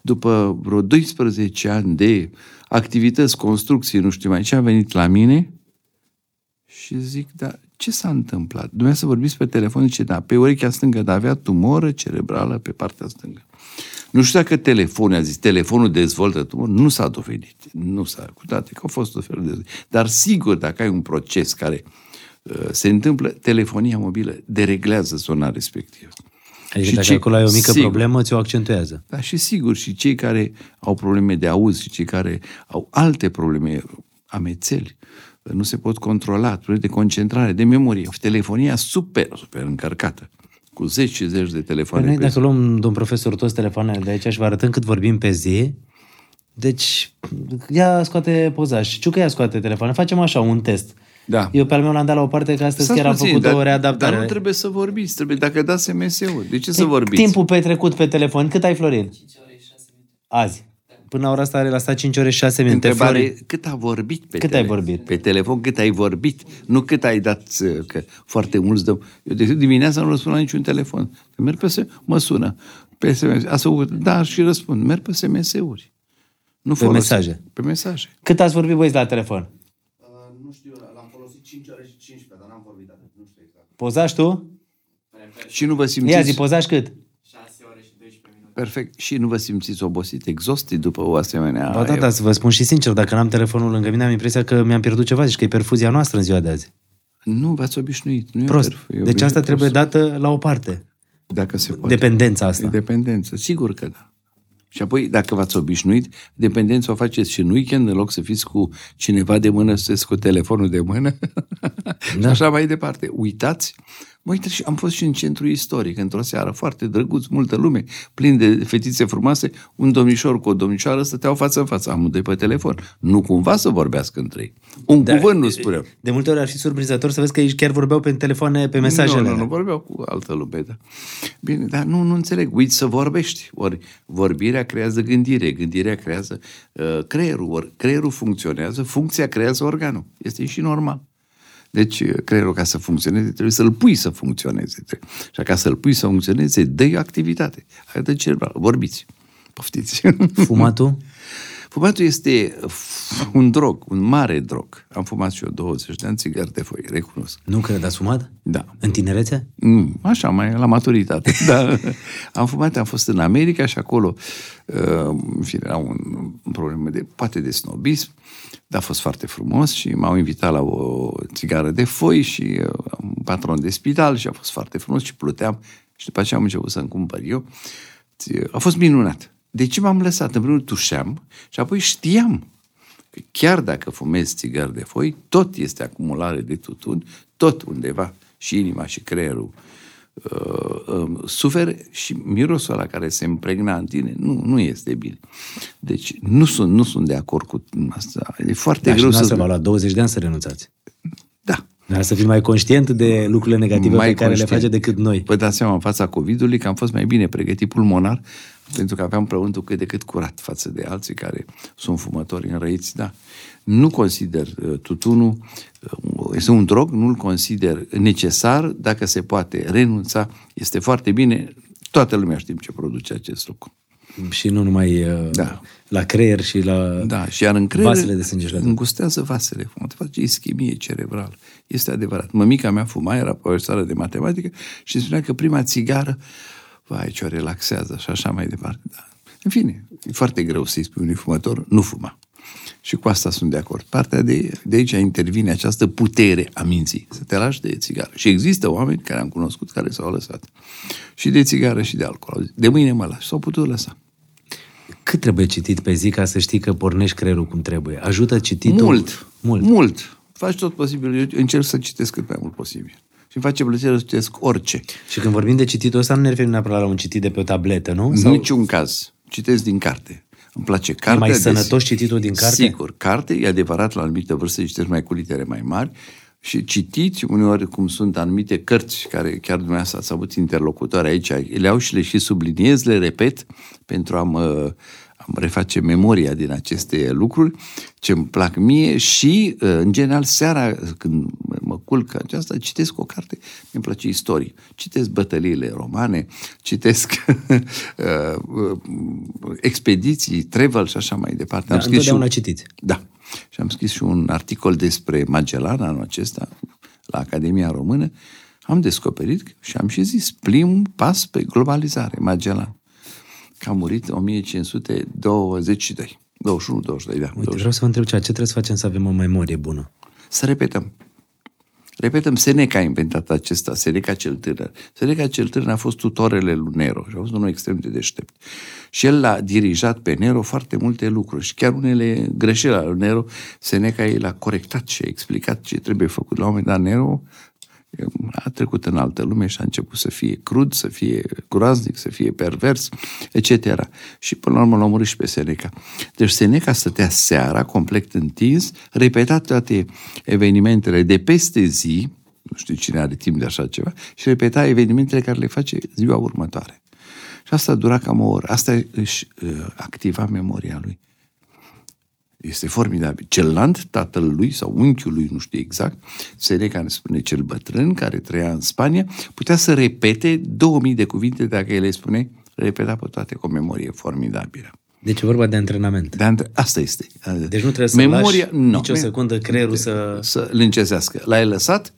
După vreo 12 ani de activități, construcții, nu știu mai ce, a venit la mine și zic, da, ce s-a întâmplat? Dumneavoastră vorbiți pe telefon, zice, da, pe urechea stângă, dar avea tumoră cerebrală pe partea stângă. Nu știu dacă telefonul dezvoltă tumoră, nu s-a dovedit. Cu toate că au fost o fel de... Dar sigur, dacă ai un proces care se întâmplă, telefonia mobilă dereglează zona respectivă. Adică dacă acolo ai o mică problemă, ți-o accentuează. Da, și sigur, și cei care au probleme de auz și cei care au alte probleme, amețeli, nu se pot controla, probleme de concentrare, de memorie. Telefonia super încărcată, cu 10 de telefoane. Noi dacă luăm, domn profesor, toți telefoanele de aici și vă arătăm cât vorbim pe zi, deci ea scoate poza și Ciucă ea scoate telefoane. Facem așa, un test. Da. Eu pe al meu l-am dat la o parte că astăzi chiar am făcut o readaptare. Dar nu trebuie să vorbiți, dacă dați SMS-ul. De ce să vorbiți? Timpul petrecut pe telefon. Cât ai, Florin? 5 ore și 6 minute. Azi. Până la ora asta are lăsat 5 ore și 6 minute. Întrebare, cât a vorbit pe telefon? Pe telefon cât ai vorbit, nu cât ai dat, că foarte mulți dăm. Eu de dimineața nu răspund la niciun telefon. Merg pe SMS, mă sună. Pe SMS. Da, și răspund. Merg pe SMS-uri. Nu pe mesaje. Pe mesaje. Cât ați vorbit voi la telefon? Nu știu, l-am folosit 5 ore și 15, dar n-am vorbit atât, nu știu exact. Pozași tu? Și nu vă simțiți? Ia zi, pozași cât? 6 ore și 12 minute. Perfect. Și nu vă simțiți obosit, exhausted după o asemenea... Ba da, dar să vă spun și sincer, dacă n-am telefonul lângă mine, am impresia că mi-am pierdut ceva, zici că e perfuzia noastră în ziua de azi. Nu, v-ați obișnuit. Nu prost. Deci asta trebuie dată la o parte. Dacă se poate. Dependența asta. E dependență, sigur că da. Și apoi, dacă v-ați obișnuit, dependența o faceți și în weekend, în loc să fiți cu cineva de mână, să fiți cu telefonul de mână. Da. Și așa mai departe. Uitați. Măi, am fost și în centru istoric, într-o seară foarte drăguț, multă lume, plin de fetițe frumoase, un domnișor cu o domnișoară stăteau față în față, amândoi pe telefon. Nu cumva să vorbească între ei. Cuvânt nu spuneau. De multe ori ar fi surprinzător să vezi că ei chiar vorbeau pe telefoane, pe mesajele. Nu, vorbeau cu altă lume, da. Bine, dar nu înțeleg. Uiți să vorbești. Ori vorbirea creează gândire, gândirea creează creierul, ori creierul funcționează, funcția creează organul. Este și normal. Deci, creierul, ca să funcționeze, trebuie să-l pui să funcționeze. Și ca să-l pui să funcționeze, dă-i o activitate. Hai de cerebral. Vorbiți. Poftiți. Fumatul? Fumatul este un drog, un mare drog. Am fumat și eu 20 de ani țigări de foi, recunosc. Nu cred, ați fumat? Da. În tinerețe? Așa, mai la maturitate. Da. Am fumat, am fost în America și acolo era un problemă poate de snobism. Dar a fost foarte frumos și m-au invitat la o țigară de foi și un patron de spital și a fost foarte frumos și pluteam și după aceea am început să-mi cumpăr eu. A fost minunat. De ce m-am lăsat? În primul rând tușeam și apoi știam că chiar dacă fumezi țigări de foi, tot este acumulare de tutun, tot undeva și inima și creierul suferă și mirosul ăla care se impregna în tine nu este bine. Deci nu sunt de acord cu asta. E foarte greu să... v-a luat 20 de ani să renunțați. Da. Dar să fii mai conștient de lucrurile negative mai pe care conștient. Le face decât noi. Păi dați seama, în fața COVID-ului, că am fost mai bine pregătit pulmonar, pentru că aveam plământul cât de cât curat față de alții care sunt fumători înrăiți, da. Nu consider tutunul, este un drog, nu-l consider necesar, dacă se poate renunța, este foarte bine, toată lumea știm ce produce acest lucru. Și nu numai la creier și la și iar în creier, vasele de sânge. Îngustează vasele, te face ischemie cerebrală. Este adevărat. Mămica mea fuma, era profesoară de matematică și spunea că prima țigară, vai, ce o relaxează și așa mai departe. Da. În fine, e foarte greu să-i spui unui fumător, nu fuma. Și cu asta sunt de acord. Partea de aici intervine această putere a minții, să te lași de țigară. Și există oameni care am cunoscut care s-au lăsat. Și de țigară și de alcool. De mâine mă lași. S-au putut lăsa. Cât trebuie citit pe zi ca să știi că pornești creierul cum trebuie? Ajută cititul? Mult. Faci tot posibil. Eu încerc să citesc cât mai mult posibil. Și îmi face plăcere să citesc orice. Și când vorbim de cititul ăsta, nu ne referim neapărat la un citit de pe o tabletă, nu? Sau... Niciun caz. Citesc din carte. Îmi place cartea. E mai sănătos cititul din carte? Sigur, carte, e adevărat, la anumită vârstă citești mai cu litere mai mari și citiți, uneori cum sunt anumite cărți care chiar dumneavoastră ați avut interlocutoare aici, le au și le și subliniez, le repet, pentru a mă reface memoria din aceste lucruri, ce îmi plac mie și, în general, seara, când mă culc aceasta, citesc o carte, mi-mi place istorie. Citesc bătăliile romane, citesc expediții, travel și așa mai departe. Dar întotdeauna citiți. Da. Și am scris și un articol despre Magellan anul acesta, la Academia Română. Am descoperit și am și zis, primul pas pe globalizare, Magellan. Că a murit 1522. 21-22, da. Uite, vreau să vă întreb ce trebuie să facem să avem o memorie bună? Să repetăm. Seneca a inventat acesta, Seneca cel tânăr. Seneca cel tânăr a fost tutorele lui Nero și a fost unul extrem de deștept. Și el l-a dirijat pe Nero foarte multe lucruri și chiar unele greșeli ale lui Nero, Seneca l-a corectat și a explicat ce trebuie făcut. La un moment dat Nero a trecut în altă lume și a început să fie crud, să fie groaznic, să fie pervers, etc. Și până la urmă l-a omorât și pe Seneca. Deci Seneca stătea seara, complet întins, repeta toate evenimentele de peste zi, nu știu cine are timp de așa ceva, și repeta evenimentele care le face ziua următoare. Și asta dura cam o oră. Asta își activa memoria lui. Este formidabil. Celălalt, tatăl lui sau unchiul lui, nu știu exact, Seneca ne spune cel bătrân, care trăia în Spania, putea să repete 2000 de cuvinte, dacă el le spune, repeta pe toate cu o memorie formidabilă. Deci e vorba de antrenament. Asta este. Deci nu trebuie să lași nicio secundă creierul să... Să-l încezească. L-ai lăsat?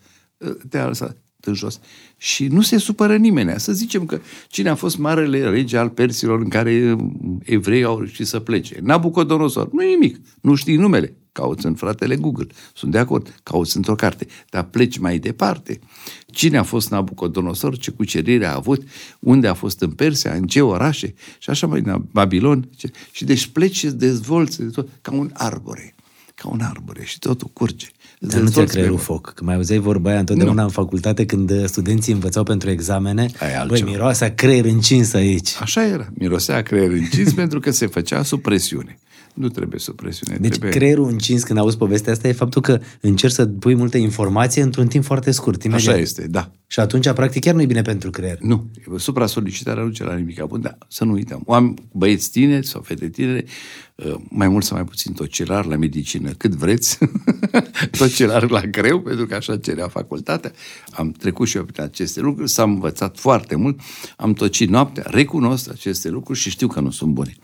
Te-a lăsat. în jos. Și nu se supără nimeni. Să zicem că cine a fost marele rege al persilor în care evreii au reușit să plece? Nabucodonosor. Nu nimic. Nu știi numele. Cauți în fratele Google. Sunt de acord. Cauți într-o carte. Dar pleci mai departe. Cine a fost Nabucodonosor? Ce cucerire a avut? Unde a fost în Persia? În ce orașe? Și așa mai în Babilon. Și deci pleci și dezvolți ca un arbore. Ca un arbore. Și totul curge. Dar nu ți-a creierul foc. Că mai auzeai vorba aia întotdeauna în facultate când studenții învățau pentru examene. Băi, miroase a creier încins aici. Așa era. Mirosea a creier încins pentru că se făcea sub presiune. Nu trebuie sub presiune. Deci creierul încins când auzi povestea asta e faptul că încerci să pui multe informații într-un timp foarte scurt. Imediat. Așa este, da. Și atunci, practic, chiar nu e bine pentru creier. Nu. Supra-solicitarea nu ce la nimic. Bun, dar să nu uităm. Oameni, băieți tineri sau fete tinere, mai mult sau mai puțin tocelar la medicină, cât vreți, tocelar la greu, pentru că așa cerea facultatea. Am trecut și eu prin aceste lucruri, s-am învățat foarte mult, am tocit noaptea, recunosc aceste lucruri și știu că nu sunt bune.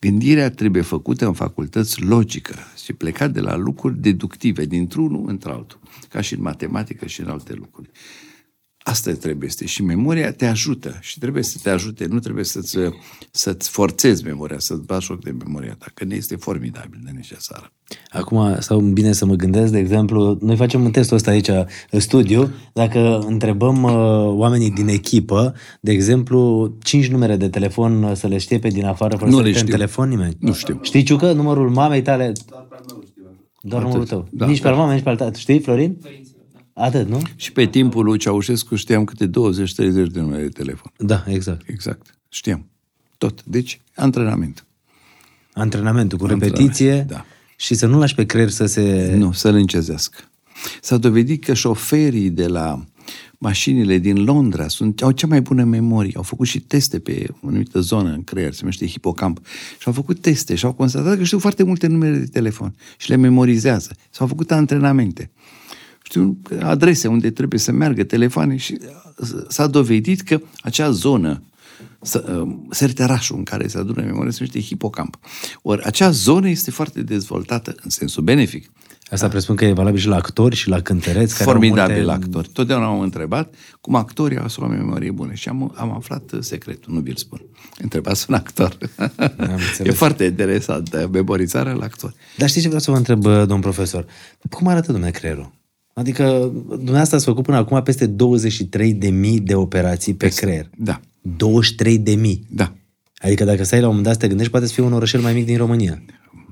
Gândirea trebuie făcută în facultăți logică și plecat de la lucruri deductive, dintr-unul într-altul, ca și în matematică și în alte lucruri. Asta trebuie să fie. Și memoria te ajută și trebuie să te ajute, nu trebuie să-ți forțezi memoria, să-ți bași ochi de memoria ta, că ne este formidabil de necesară. Acum stau bine să mă gândesc, de exemplu, noi facem un testul ăsta aici, studiu, dacă întrebăm oamenii din echipă, de exemplu, 5 numere de telefon să le știe pe din afară, fără să le știe în telefon nimeni. Nu știu. Știi, Ciucă, numărul mamei tale? Doar numărul tău. Da. Nici pe al mamei, nici pe al tău. Știi, Florin? Atât, nu? Și pe timpul lui Ceaușescu știam câte 20-30 de numere de telefon. Da, exact. Exact. Știam. Tot. Deci, antrenament. Antrenamentul cu repetiție, da. Și să nu lași pe creier să se... Nu, să-l încezească. S-a dovedit că șoferii de la mașinile din Londra au cea mai bună memorie. Au făcut și teste pe o anumită zonă în creier, se numește hipocamp. Și au făcut teste și au constatat că știu foarte multe numere de telefon și le memorizează. S-au făcut antrenamente. Știu adrese unde trebuie să meargă, telefoane, și s-a dovedit că acea zonă, sertărașul în care se adună memoria, se numește hipocamp. Ori acea zonă este foarte dezvoltată în sensul benefic. Asta presupun că e valabil și la actori și la cântăreți. Formidabil la actori. Totdeauna am întrebat cum actorii au o memorie bună și am aflat secretul, nu vi-l spun. Întrebați un actor. E foarte interesant, memorizarea la actori. Dar știți ce vreau să vă întreb, domn profesor? Cum arată, domnule, creierul? Adică, dumneavoastră ați făcut până acum peste 23.000 de operații pe creier. Da. 23.000. Da. Adică dacă stai la un moment dat să te gândești, poate să fie un orășel mai mic din România.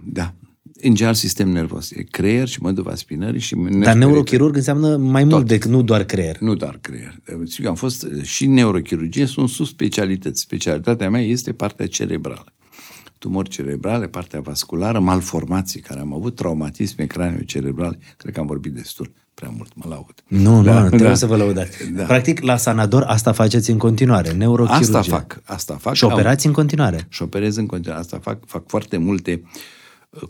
Da. În general, sistem nervos. E creier și măduva spinării și... Dar neurochirurg înseamnă mai mult decât nu doar creier. Nu doar creier. Eu am fost și neurochirurgie, sunt subspecialități. Specialitatea mea este partea cerebrală. Tumori cerebrale, partea vasculară, malformații care am avut, traumatisme cranio-cerebrale. Cred că am vorbit destul. Prea mult mă laud. Nu, trebuie să vă laudați. Da. Practic, la Sanador asta faceți în continuare, neurochirurgie. Asta fac. Și operați în continuare. Și operez în continuare. Asta fac foarte multe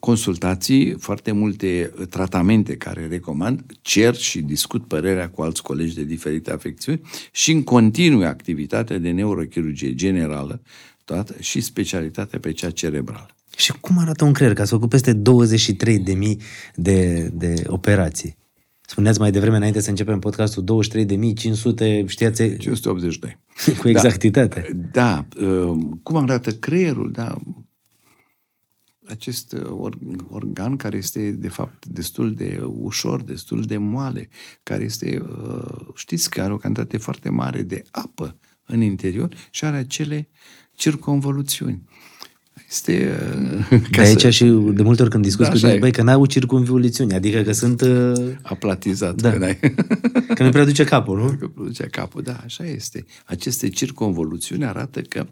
consultații, foarte multe tratamente care recomand, cer și discut părerea cu alți colegi de diferite afecțiuni și în continuu activitatea de neurochirurgie generală toată și specialitatea pe cea cerebrală. Și cum arată un creier? Că ați făcut peste 23.000 de operații. Spuneați mai devreme, înainte să începem podcastul, 23.500, știați... 582. Cu exactitate. Da. Cum arată creierul? Da. Acest organ care este, de fapt, destul de ușor, destul de moale, care este, știți că are o cantitate foarte mare de apă în interior și are acele circumvoluțiuni. Este... De aici și de multe ori când discuți cu tine, că n-au circumvoluțiuni, adică că sunt... Aplatizat. Da. Că nu prea duce capul, nu? Că duce capul, da, așa este. Aceste circumvoluțiuni arată că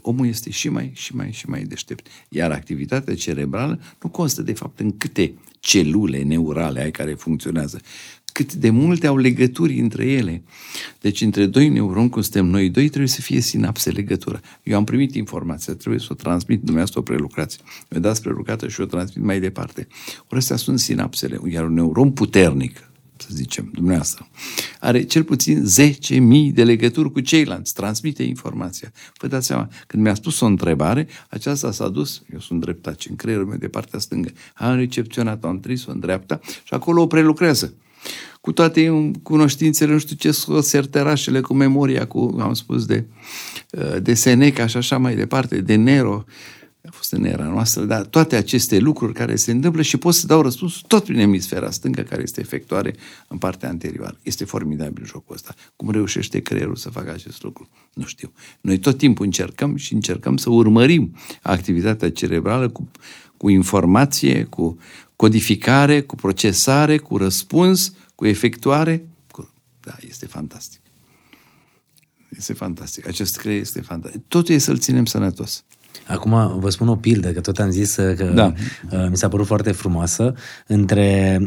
omul este și mai deștept. Iar activitatea cerebrală nu constă, de fapt, în câte celule neurale ai care funcționează, cât de multe au legături între ele. Deci între doi neuroni, cum suntem noi doi, trebuie să fie sinapse, legătură. Eu am primit informația, trebuie să o transmit, dumneavoastră o prelucrați. Mi-o dați prelucrată și o transmit mai departe. Ori astea sunt sinapsele, iar un neuron puternic, să zicem, dumneavoastră, are cel puțin 10.000 de legături cu ceilalți, transmite informația. Vă dați seama, când mi-a spus o întrebare, aceasta s-a dus, eu sunt dreptaci, în creierul meu de partea stângă, am recepționat-o, am tris-o în dreapta și acolo o prelucrează. cu toate cunoștințele, nu știu ce, serterașele, cu memoria, cu, am spus, de Seneca și așa mai departe, de Nero, a fost în era noastră, dar toate aceste lucruri care se întâmplă și pot să dau răspunsul tot prin emisfera stângă, care este efectoare în partea anterioară. Este formidabil jocul ăsta. Cum reușește creierul să facă acest lucru? Nu știu. Noi tot timpul încercăm și încercăm să urmărim activitatea cerebrală cu informație, cu codificare, cu procesare, cu răspuns, cu efectuare. Da, este fantastic. Este fantastic. Acest creier este fantastic. Totul e să-l ținem sănătos. Acum vă spun o pildă, că tot am zis că da, mi s-a părut foarte frumoasă.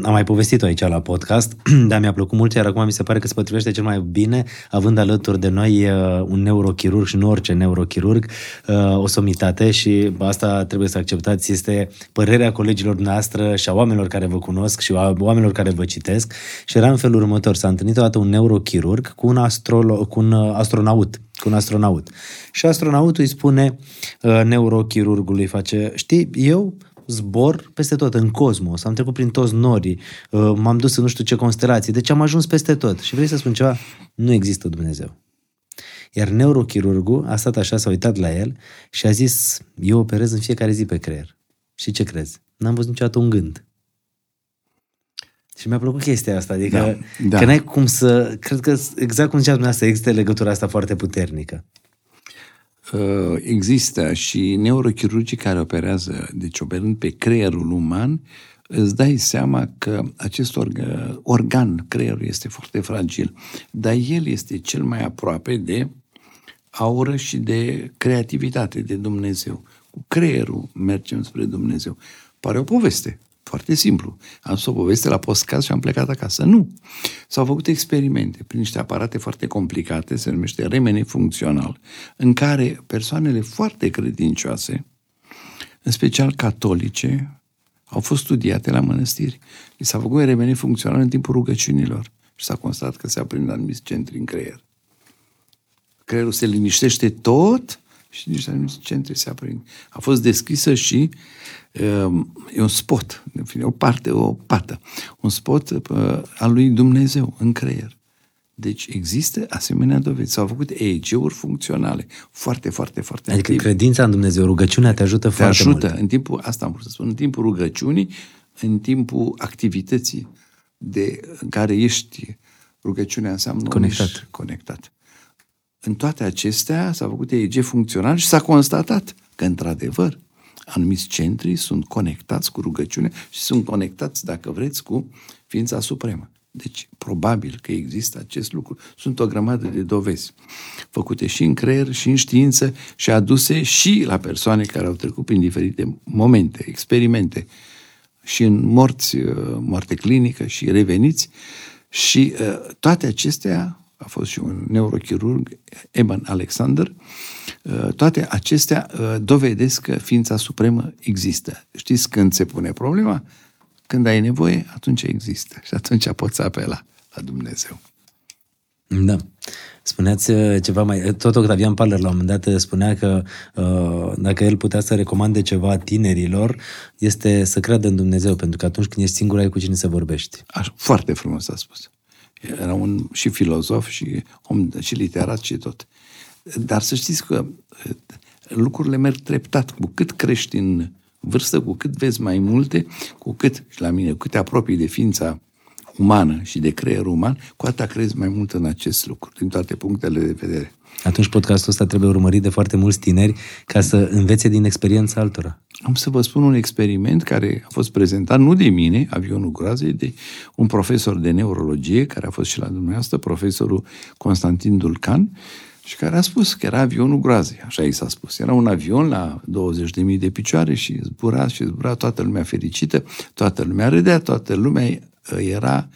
Am mai povestit-o aici la podcast, dar mi-a plăcut mult, iar acum mi se pare că se potrivește cel mai bine, având alături de noi un neurochirurg și nu orice neurochirurg, o somitate, și asta trebuie să acceptați, este părerea colegilor noastre și a oamenilor care vă cunosc și a oamenilor care vă citesc. Și era în felul următor: s-a întâlnit odată un neurochirurg cu un astronaut. Și astronautul îi spune neurochirurgului, face: știi, eu zbor peste tot în cosmos, am trecut prin toți norii, m-am dus în nu știu ce constelații, deci am ajuns peste tot. Și vrei să spun ceva? Nu există Dumnezeu. Iar neurochirurgul a stat așa, s-a uitat la el și a zis: eu operez în fiecare zi pe creier. Și ce crezi? N-am văzut niciodată un gând. Și mi-a plăcut chestia asta, adică da, că n-ai cum să... Cred că, exact cum zicea dumneavoastră, există legătura asta foarte puternică. Există și neurochirurgii care operează, deci operând pe creierul uman, îți dai seama că acest organ, creierul, este foarte fragil, dar el este cel mai aproape de aură și de creativitate, de Dumnezeu. Cu creierul mergem spre Dumnezeu. Pare o poveste. Foarte simplu. Am spus o poveste la podcast și am plecat acasă. Nu. S-au făcut experimente prin niște aparate foarte complicate, se numește remene funcțional, în care persoanele foarte credincioase, în special catolice, au fost studiate la mănăstiri. Li s-a făcut remene funcțional în timpul rugăciunilor și s-a constatat că se aprind anumite centri în creier. Creierul se liniștește tot și niște anumite centri se aprind. A fost deschisă și e un spot, în fine, o pată, un spot al lui Dumnezeu în creier. Deci există asemenea dovezi. S-au făcut EEG-uri funcționale. Foarte, foarte, foarte active. Adică credința în Dumnezeu, rugăciunea te ajută foarte mult. Te ajută. În timpul, asta am vrut să spun, în timpul rugăciunii, în timpul activității în care ești, rugăciunea înseamnă conectat. În toate acestea s-a făcut EEG funcțional și s-a constatat că, într-adevăr, anumiți centri sunt conectați cu rugăciunea și sunt conectați, dacă vreți, cu ființa supremă. Deci, probabil că există acest lucru. Sunt o grămadă de dovezi făcute și în creier, și în știință, și aduse și la persoane care au trecut prin diferite momente, experimente, și în moarte clinică, și reveniți. Și toate acestea, a fost și un neurochirurg, Alexandru, toate acestea dovedesc că ființa supremă există. Știți când se pune problema? Când ai nevoie, atunci există. Și atunci poți apela la Dumnezeu. Da. Spuneați ceva mai... Tot Octavian Paller la un moment dat spunea că dacă el putea să recomande ceva tinerilor, este să creadă în Dumnezeu, pentru că atunci când ești singur, ai cu cine să vorbești. Foarte frumos a spus. Era un și filozof și om și literat și tot. Dar să știți că lucrurile merg treptat. Cu cât crești în vârstă, cu cât vezi mai multe, cu cât, și la mine, cu cât te apropii de ființa umană și de creierul uman, cu atât crezi mai mult în acest lucru, din toate punctele de vedere. Atunci podcastul ăsta trebuie urmărit de foarte mulți tineri ca să învețe din experiența altora. Am să vă spun un experiment care a fost prezentat nu de mine, avionul groazei, de un profesor de neurologie, care a fost și la dumneavoastră, profesorul Constantin Dulcan, și care a spus că era avionul groazei, așa i s-a spus. Era un avion la 20.000 de picioare și zbura, toată lumea fericită, toată lumea râdea, toată lumea era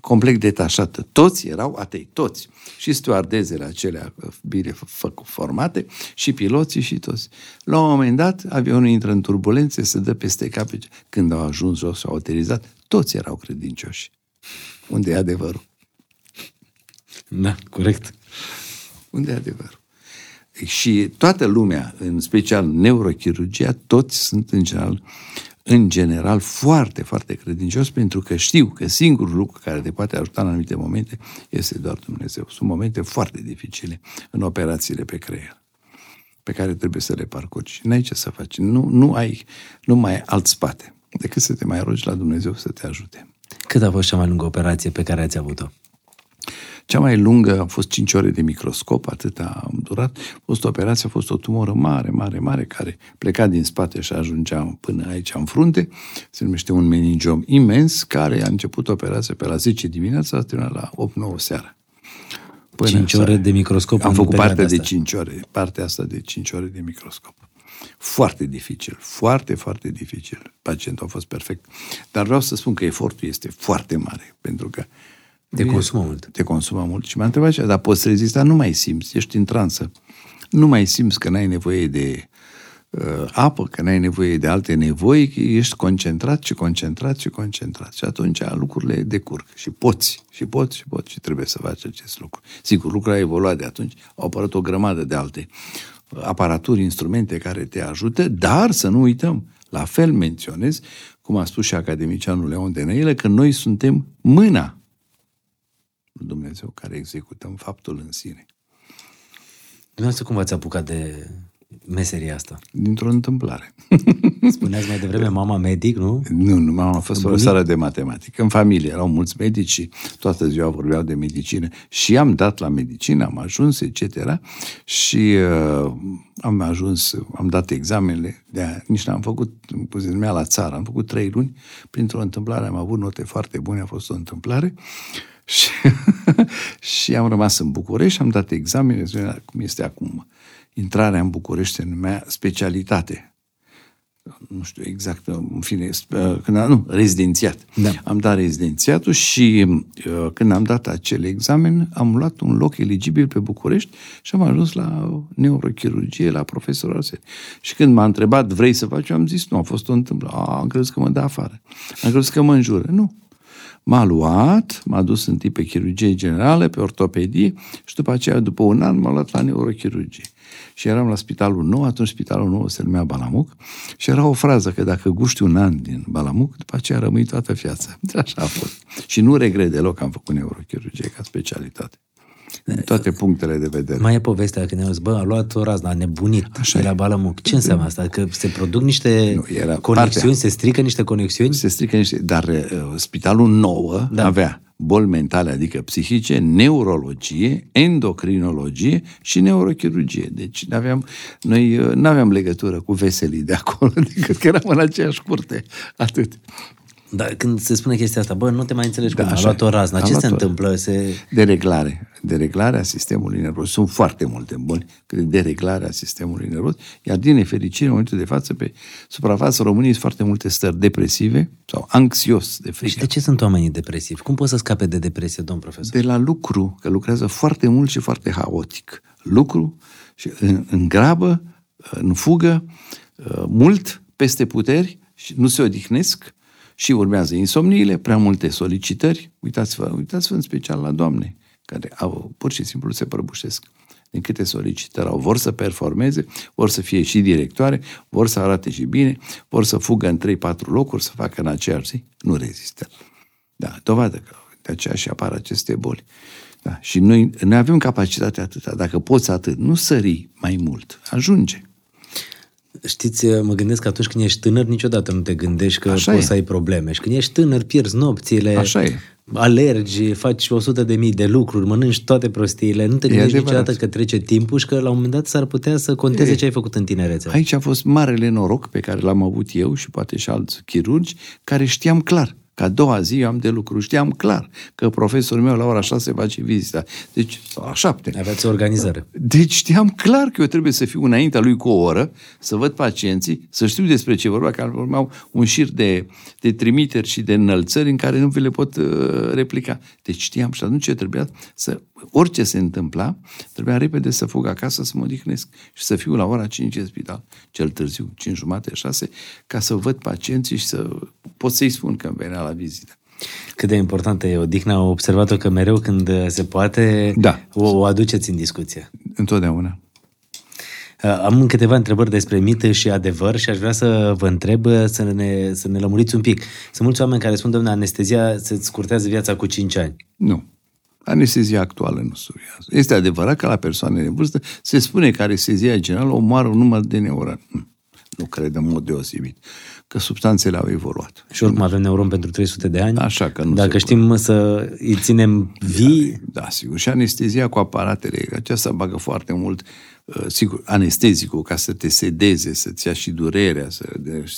complet detașată. Toți erau atei, toți. Și stewardezele acelea bine formate, și piloții și toți. La un moment dat, avionul intră în turbulențe, se dă peste cap. Când au ajuns jos, au aterizat, toți erau credincioși. Unde e adevărul? Da, corect. Unde e adevărul? Și toată lumea, în special neurochirurgia, toți sunt în general în general, foarte, foarte credincios, pentru că știu că singurul lucru care te poate ajuta în anumite momente este doar Dumnezeu. Sunt momente foarte dificile în operațiile pe creier, pe care trebuie să le parcurgi. Și n-ai ce să faci. Nu mai ai alt spate decât să te mai rogi la Dumnezeu să te ajute. Cât a fost cea mai lungă operație pe care ați avut-o? Cea mai lungă a fost 5 ore de microscop, atât a durat. A fost o operație, a fost o tumoră mare, mare, mare, care pleca din spate și ajungea până aici în frunte. Se numește un meningiom imens, care a început operația pe la 10 dimineața, a terminat la 8-9 seara. 5 ore de microscop. Am făcut partea asta de 5 ore de microscop. Foarte dificil, foarte, foarte dificil. Pacientul a fost perfect. Dar vreau să spun că efortul este foarte mare, pentru că Te consumă mult. Și m-a întrebat așa, dar poți rezista? Nu mai simți, ești în transă. Nu mai simți că n-ai nevoie de apă, că n-ai nevoie de alte nevoi, ești concentrat. Și atunci lucrurile decurg. Și poți și trebuie să faci acest lucru. Sigur, lucrurile au evoluat de atunci, au apărut o grămadă de alte aparaturi, instrumente care te ajută, dar să nu uităm, la fel menționez, cum a spus și academicianul Leon Denailă, că noi suntem mâna Dumnezeu, care executăm faptul în sine. Dumneavoastră, cum v-ați apucat de meseria asta? Dintr-o întâmplare. Spuneați mai devreme, mama medic, nu? Nu, mama a fost profesoară de matematică. În familie erau mulți medici și toată ziua vorbeau de medicină. Și am dat la medicină, am ajuns, etc. Și am dat examenele, nici n-am făcut, cum se numea la țară, am făcut 3 luni. Printr-o întâmplare am avut note foarte bune, a fost o întâmplare. Și am rămas în București, am dat examene, cum este acum. Intrarea în București se numea specialitate. Nu știu exact, în fine, rezidențiat. Da. Am dat rezidențiatul și când am dat acel examen, am luat un loc eligibil pe București și am ajuns la neurochirurgie, la profesorul Arsen. Și când m-a întrebat, vrei să faci? Eu am zis, nu, a fost o întâmplare. Am crezut că mă dă afară. Am crezut că mă înjură. Nu. M-a luat, m-a dus întâi pe chirurgie generală, pe ortopedie și după aceea, după un an, m-a luat la neurochirurgie. Și eram la Spitalul Nou, atunci Spitalul Nou se numea Balamuc și era o frază că dacă guști un an din Balamuc, după aceea rămâi toată viața. Așa a fost. Și nu regret deloc că am făcut neurochirurgie ca specialitate. În toate punctele de vedere. Mai e povestea când ne-au zis, a luat o razna, a nebunit de la Balamuc. Ce înseamnă asta? Că se produc niște conexiuni, se strică niște conexiuni? Se strică niște, dar Spitalul Nou avea boli mentale, adică psihice, neurologie, endocrinologie și neurochirurgie. Deci noi n-aveam legătură cu veselii de acolo, decât că eram în aceeași curte. Atât. Dar când se spune chestia asta, nu te mai înțelegi cum a luat o razna. Ce se întâmplă? Dereglarea sistemului nervos. Sunt foarte multe boli. Dereglarea sistemului nervos. Iar din nefericire, în momentul de față, pe suprafața României sunt foarte multe stări depresive sau anxios de frică. Și de ce sunt oamenii depresivi? Cum poți să scape de depresie, domn profesor? De la lucru, că lucrează foarte mult și foarte haotic. Lucru și în grabă, în fugă, mult, peste puteri, și nu se odihnesc. Și urmează insomniile, prea multe solicitări. Uitați-vă în special la doamne, care pur și simplu se prăbușesc. Din câte solicitări au, vor să performeze, vor să fie și directoare, vor să arate și bine, vor să fugă în 3-4 locuri, să facă în aceeași zi. Nu rezistă. Da, dovadă că de aceea și apar aceste boli. Da, și noi avem capacitatea atâta. Dacă poți atât, nu sări mai mult. Ajunge. Știți, mă gândesc că atunci când ești tânăr, niciodată nu te gândești că poți să ai probleme. Și când ești tânăr, pierzi nopțile, alergi, faci 100.000 de lucruri, mănânci toate prostiile, nu te gândești niciodată că trece timpul și că la un moment dat s-ar putea să conteze ce ai făcut în tinerețe. Aici a fost marele noroc pe care l-am avut eu și poate și alți chirurgi, care știam clar că a doua zi eu am de lucru. Știam clar că profesorul meu la ora 6 face vizita. Deci, la 7. Aveați o organizare. Deci știam clar că eu trebuie să fiu înaintea lui cu o oră, să văd pacienții, să știu despre ce vorba, că urmau un șir de trimiteri și de înălțări în care nu vi le pot replica. Deci știam și atunci trebuia să, orice se întâmpla, trebuia repede să fug acasă, să mă odihnesc și să fiu la ora 5 în spital, cel târziu, 5:30, 6, ca să văd pacienții și să pot să-i spun că îmi venea la vizită. Cât de importantă e odihna, au observat-o că mereu când se poate o aduceți în discuție. Întotdeauna. Am câteva întrebări despre mit și adevăr și aș vrea să vă întreb, să ne lămuriți un pic. Sunt mulți oameni care spun, doamne, anestezia se-ți scurtează viața cu 5 ani. Nu. Anestezia actuală nu studiază. Este adevărat că la persoanele în vârstă se spune că anestezia generală omoară un număr de neuroni. Nu cred în mod deosebit că substanțele au evoluat. Și oricum avem neuroni pentru 300 de ani. Așa că nu. Dacă știm să îi ținem vii... Da, sigur. Și anestezia cu aparatele, aceasta bagă foarte mult, sigur, anestezicul, ca să te sedeze, să-ți ia și durerea, să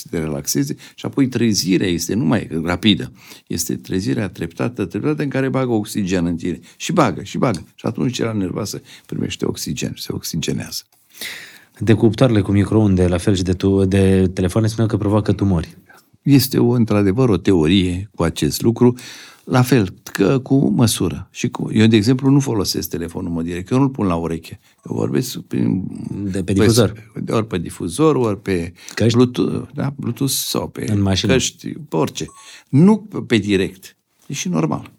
te relaxeze. Și apoi trezirea este numai rapidă. Este trezirea treptată, în care bagă oxigen în tine. Și bagă. Și atunci cea nervoasă primește oxigen, se oxigenează. De cuptoarele cu microunde, la fel și de telefoane, spuneau că provoacă tumori. Este într-adevăr o teorie cu acest lucru, la fel că cu măsură. Eu, de exemplu, nu folosesc telefonul în mod direct, eu nu-l pun la ureche. Eu vorbesc pe difuzor. Ori pe difuzor, ori pe căști? Bluetooth sau pe căști, pe orice. Nu pe direct. E și normal.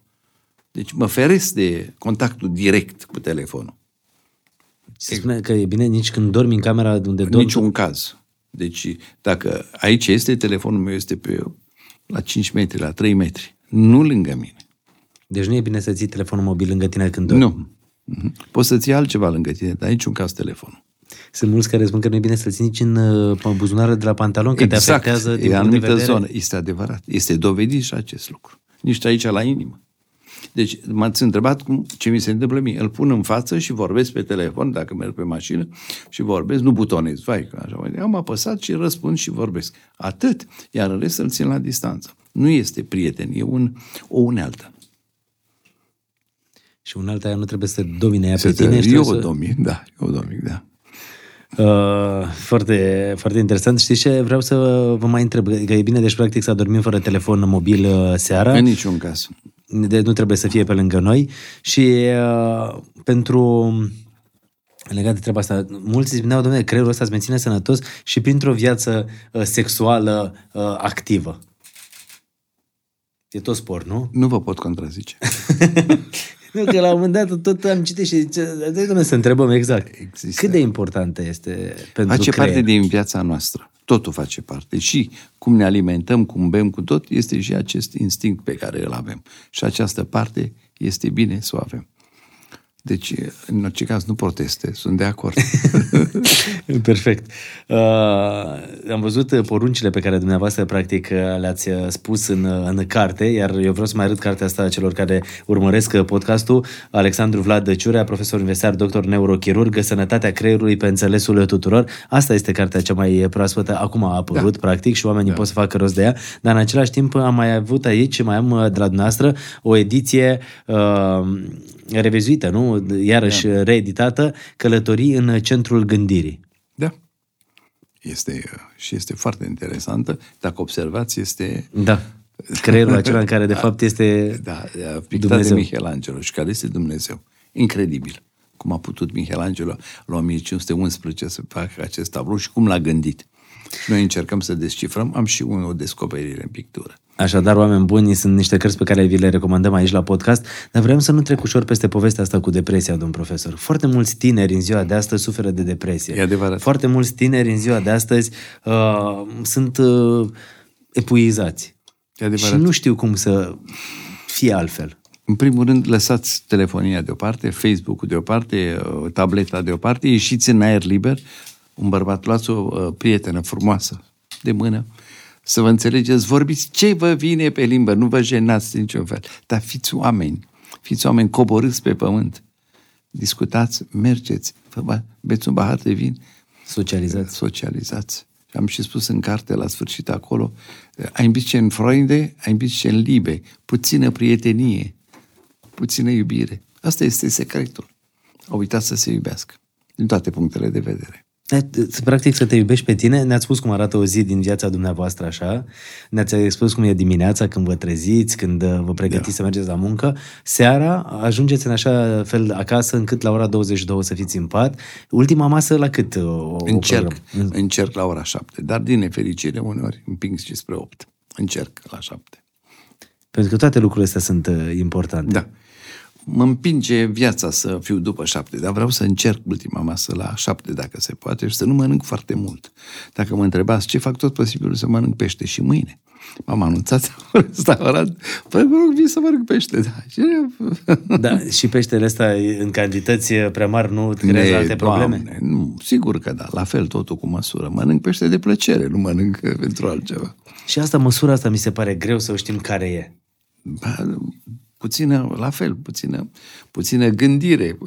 Deci mă feresc de contactul direct cu telefonul. Se spune că e bine nici când dormi în camera unde dormi? Niciun caz. Deci, dacă aici este, telefonul meu este pe la 5 metri, la 3 metri. Nu lângă mine. Deci nu e bine să ții telefonul mobil lângă tine când dormi? Nu. Poți să ții altceva lângă tine, dar niciun caz telefonul. Sunt mulți care spun că nu e bine să-l ții nici în buzunarul de la pantalon, că exact. Te afectează din punct de vedere. Exact, e anumită zonă. Este adevărat. Este dovedit și acest lucru. Nici aici la inimă. Deci m-ați întrebat ce mi se întâmplă mie. Îl pun în față și vorbesc pe telefon, dacă merg pe mașină, și vorbesc, nu butonez, am apăsat și răspund și vorbesc. Atât. Iar în rest îl țin la distanță. Nu este prieten, e o unealtă. Și unealtă aia nu trebuie să domine ea pe tine? Eu o domin. Foarte, foarte interesant. Știți ce vreau să vă mai întreb? Că e bine, deci practic să dormim fără telefon mobil seara. În niciun caz. De, nu trebuie să fie pe lângă noi. Și pentru... Legat de treaba asta, mulți spuneau, domnule, creierul ăsta îți menține sănătos și printr-o viață sexuală activă. E tot sport, nu? Nu vă pot contrazice. Nu, că la un moment dat tot am citit și să întrebăm exact. Există. Cât de importantă este pentru creier? Face parte din viața noastră. Totul face parte. Și cum ne alimentăm, cum bem, cu tot, este și acest instinct pe care îl avem. Și această parte este bine să o avem. Deci, în orice caz, nu proteste. Sunt de acord. Perfect. Am văzut poruncile pe care dumneavoastră, practic, le-ați spus în carte, iar eu vreau să mai arăt cartea asta celor care urmăresc podcastul. Alexandru Vlad Ciurea, profesor universitar, doctor neurochirurg, Sănătatea creierului pe înțelesul tuturor. Asta este cartea cea mai proaspătă. Acum a apărut, practic, și oamenii pot să facă rost de ea. Dar, în același timp, am mai avut aici, mai am de la dumneavoastră, o ediție revizuită, nu? Iarăși reeditată, Călătorii în centrul gândirii. Da. Este foarte interesantă. Dacă observați, este... Da. Creierul acela în care, de fapt, este pictat Dumnezeu. De Michelangelo și care este Dumnezeu. Incredibil. Cum a putut Michelangelo la 1511 să facă acest tablou și cum l-a gândit. Și noi încercăm să descifrăm. Am și o descoperire în pictură. Așadar, oameni buni, sunt niște cărți pe care vi le recomandăm aici la podcast, dar vrem să nu trec ușor peste povestea asta cu depresia, domn profesor. Foarte mulți tineri în ziua de astăzi suferă de depresie. E adevărat. Foarte mulți tineri în ziua de astăzi sunt epuizați. E adevărat. Și nu știu cum să fie altfel. În primul rând, lăsați telefonia deoparte, Facebook-ul deoparte, tableta deoparte, ieșiți în aer liber, un bărbat, luați o prietenă frumoasă de mână, să vă înțelegeți, vorbiți ce vă vine pe limbă, nu vă jenați niciun fel, dar fiți oameni, coborâți pe pământ, discutați, mergeți, beți un pahar de vin, socializați. Am și spus în carte, la sfârșit acolo, ein bisschen Freunde, ein bisschen Liebe, puțină prietenie, puțină iubire. Asta este secretul. Au uitat să se iubească, din toate punctele de vedere. Practic să te iubești pe tine. Ne-ați spus cum arată o zi din viața dumneavoastră așa, ne-ați spus cum e dimineața când vă treziți, când vă pregătiți să mergeți la muncă, seara ajungeți în așa fel acasă încât la ora 22 să fiți în pat. Ultima masă la cât? Încerc la ora 7, dar din nefericire uneori împing și spre 8. Încerc la 7. Pentru că toate lucrurile astea sunt importante. Da. mă împinge viața să fiu după 7, dar vreau să încerc ultima masă la 7, dacă se poate, și să nu mănânc foarte mult. Dacă mă întrebați ce fac, tot posibilul să mănânc pește și mâine. M-am anunțat la un restaurant, păi mă rog, vii să mănânc pește, da. Da, și peștele ăsta în cantități prea mari nu creează alte probleme? Doamne, nu, sigur că da, la fel, totul cu măsură. Mănânc pește de plăcere, nu mănânc pentru altceva. Și asta, măsura asta mi se pare greu să o știm care e. Ba, puțină, la fel, puțină gândire,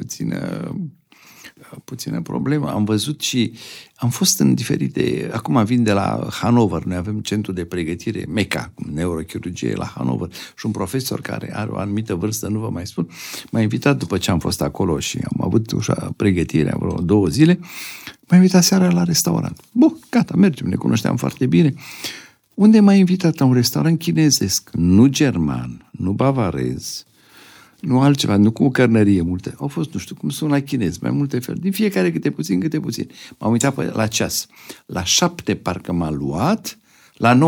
puțină problemă. Am văzut și am fost în diferite... Acum vin de la Hanover, noi avem centru de pregătire, MECA, neurochirurgie la Hanover, și un profesor care are o anumită vârstă, nu vă mai spun, m-a invitat după ce am fost acolo și am avut ușa pregătirea vreo 2 zile, m-a invitat seara la restaurant. Bun, gata, mergem, ne cunoșteam foarte bine. Unde m-a invitat? La un restaurant chinezesc, nu german, nu bavarez, nu altceva, nu cu cărnărie multe. Au fost, nu știu cum sunt la chinez, mai multe feluri. Din fiecare câte puțin. M-am uitat la ceas. La 7 parcă m-a luat, la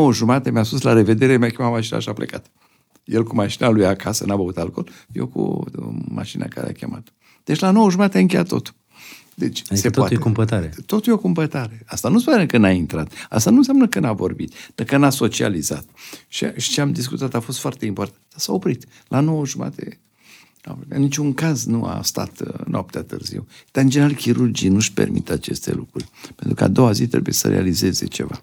9:30 mi-a spus la revedere, mi-a chemat mașina și a plecat. El cu mașina lui acasă, n-a băut alcool, eu cu mașina care a chemat. Deci la 9:30 a încheiat totul. Deci, adică se poate. Totul e o cumpătare. Asta nu înseamnă că n-a intrat. Asta nu înseamnă că n-a vorbit, că n-a socializat. Și ce am discutat a fost foarte important. S-a oprit. La 9:30. În niciun caz nu a stat noaptea târziu. Dar, în general, chirurgii nu-și permit aceste lucruri. Pentru că a doua zi trebuie să realizeze ceva.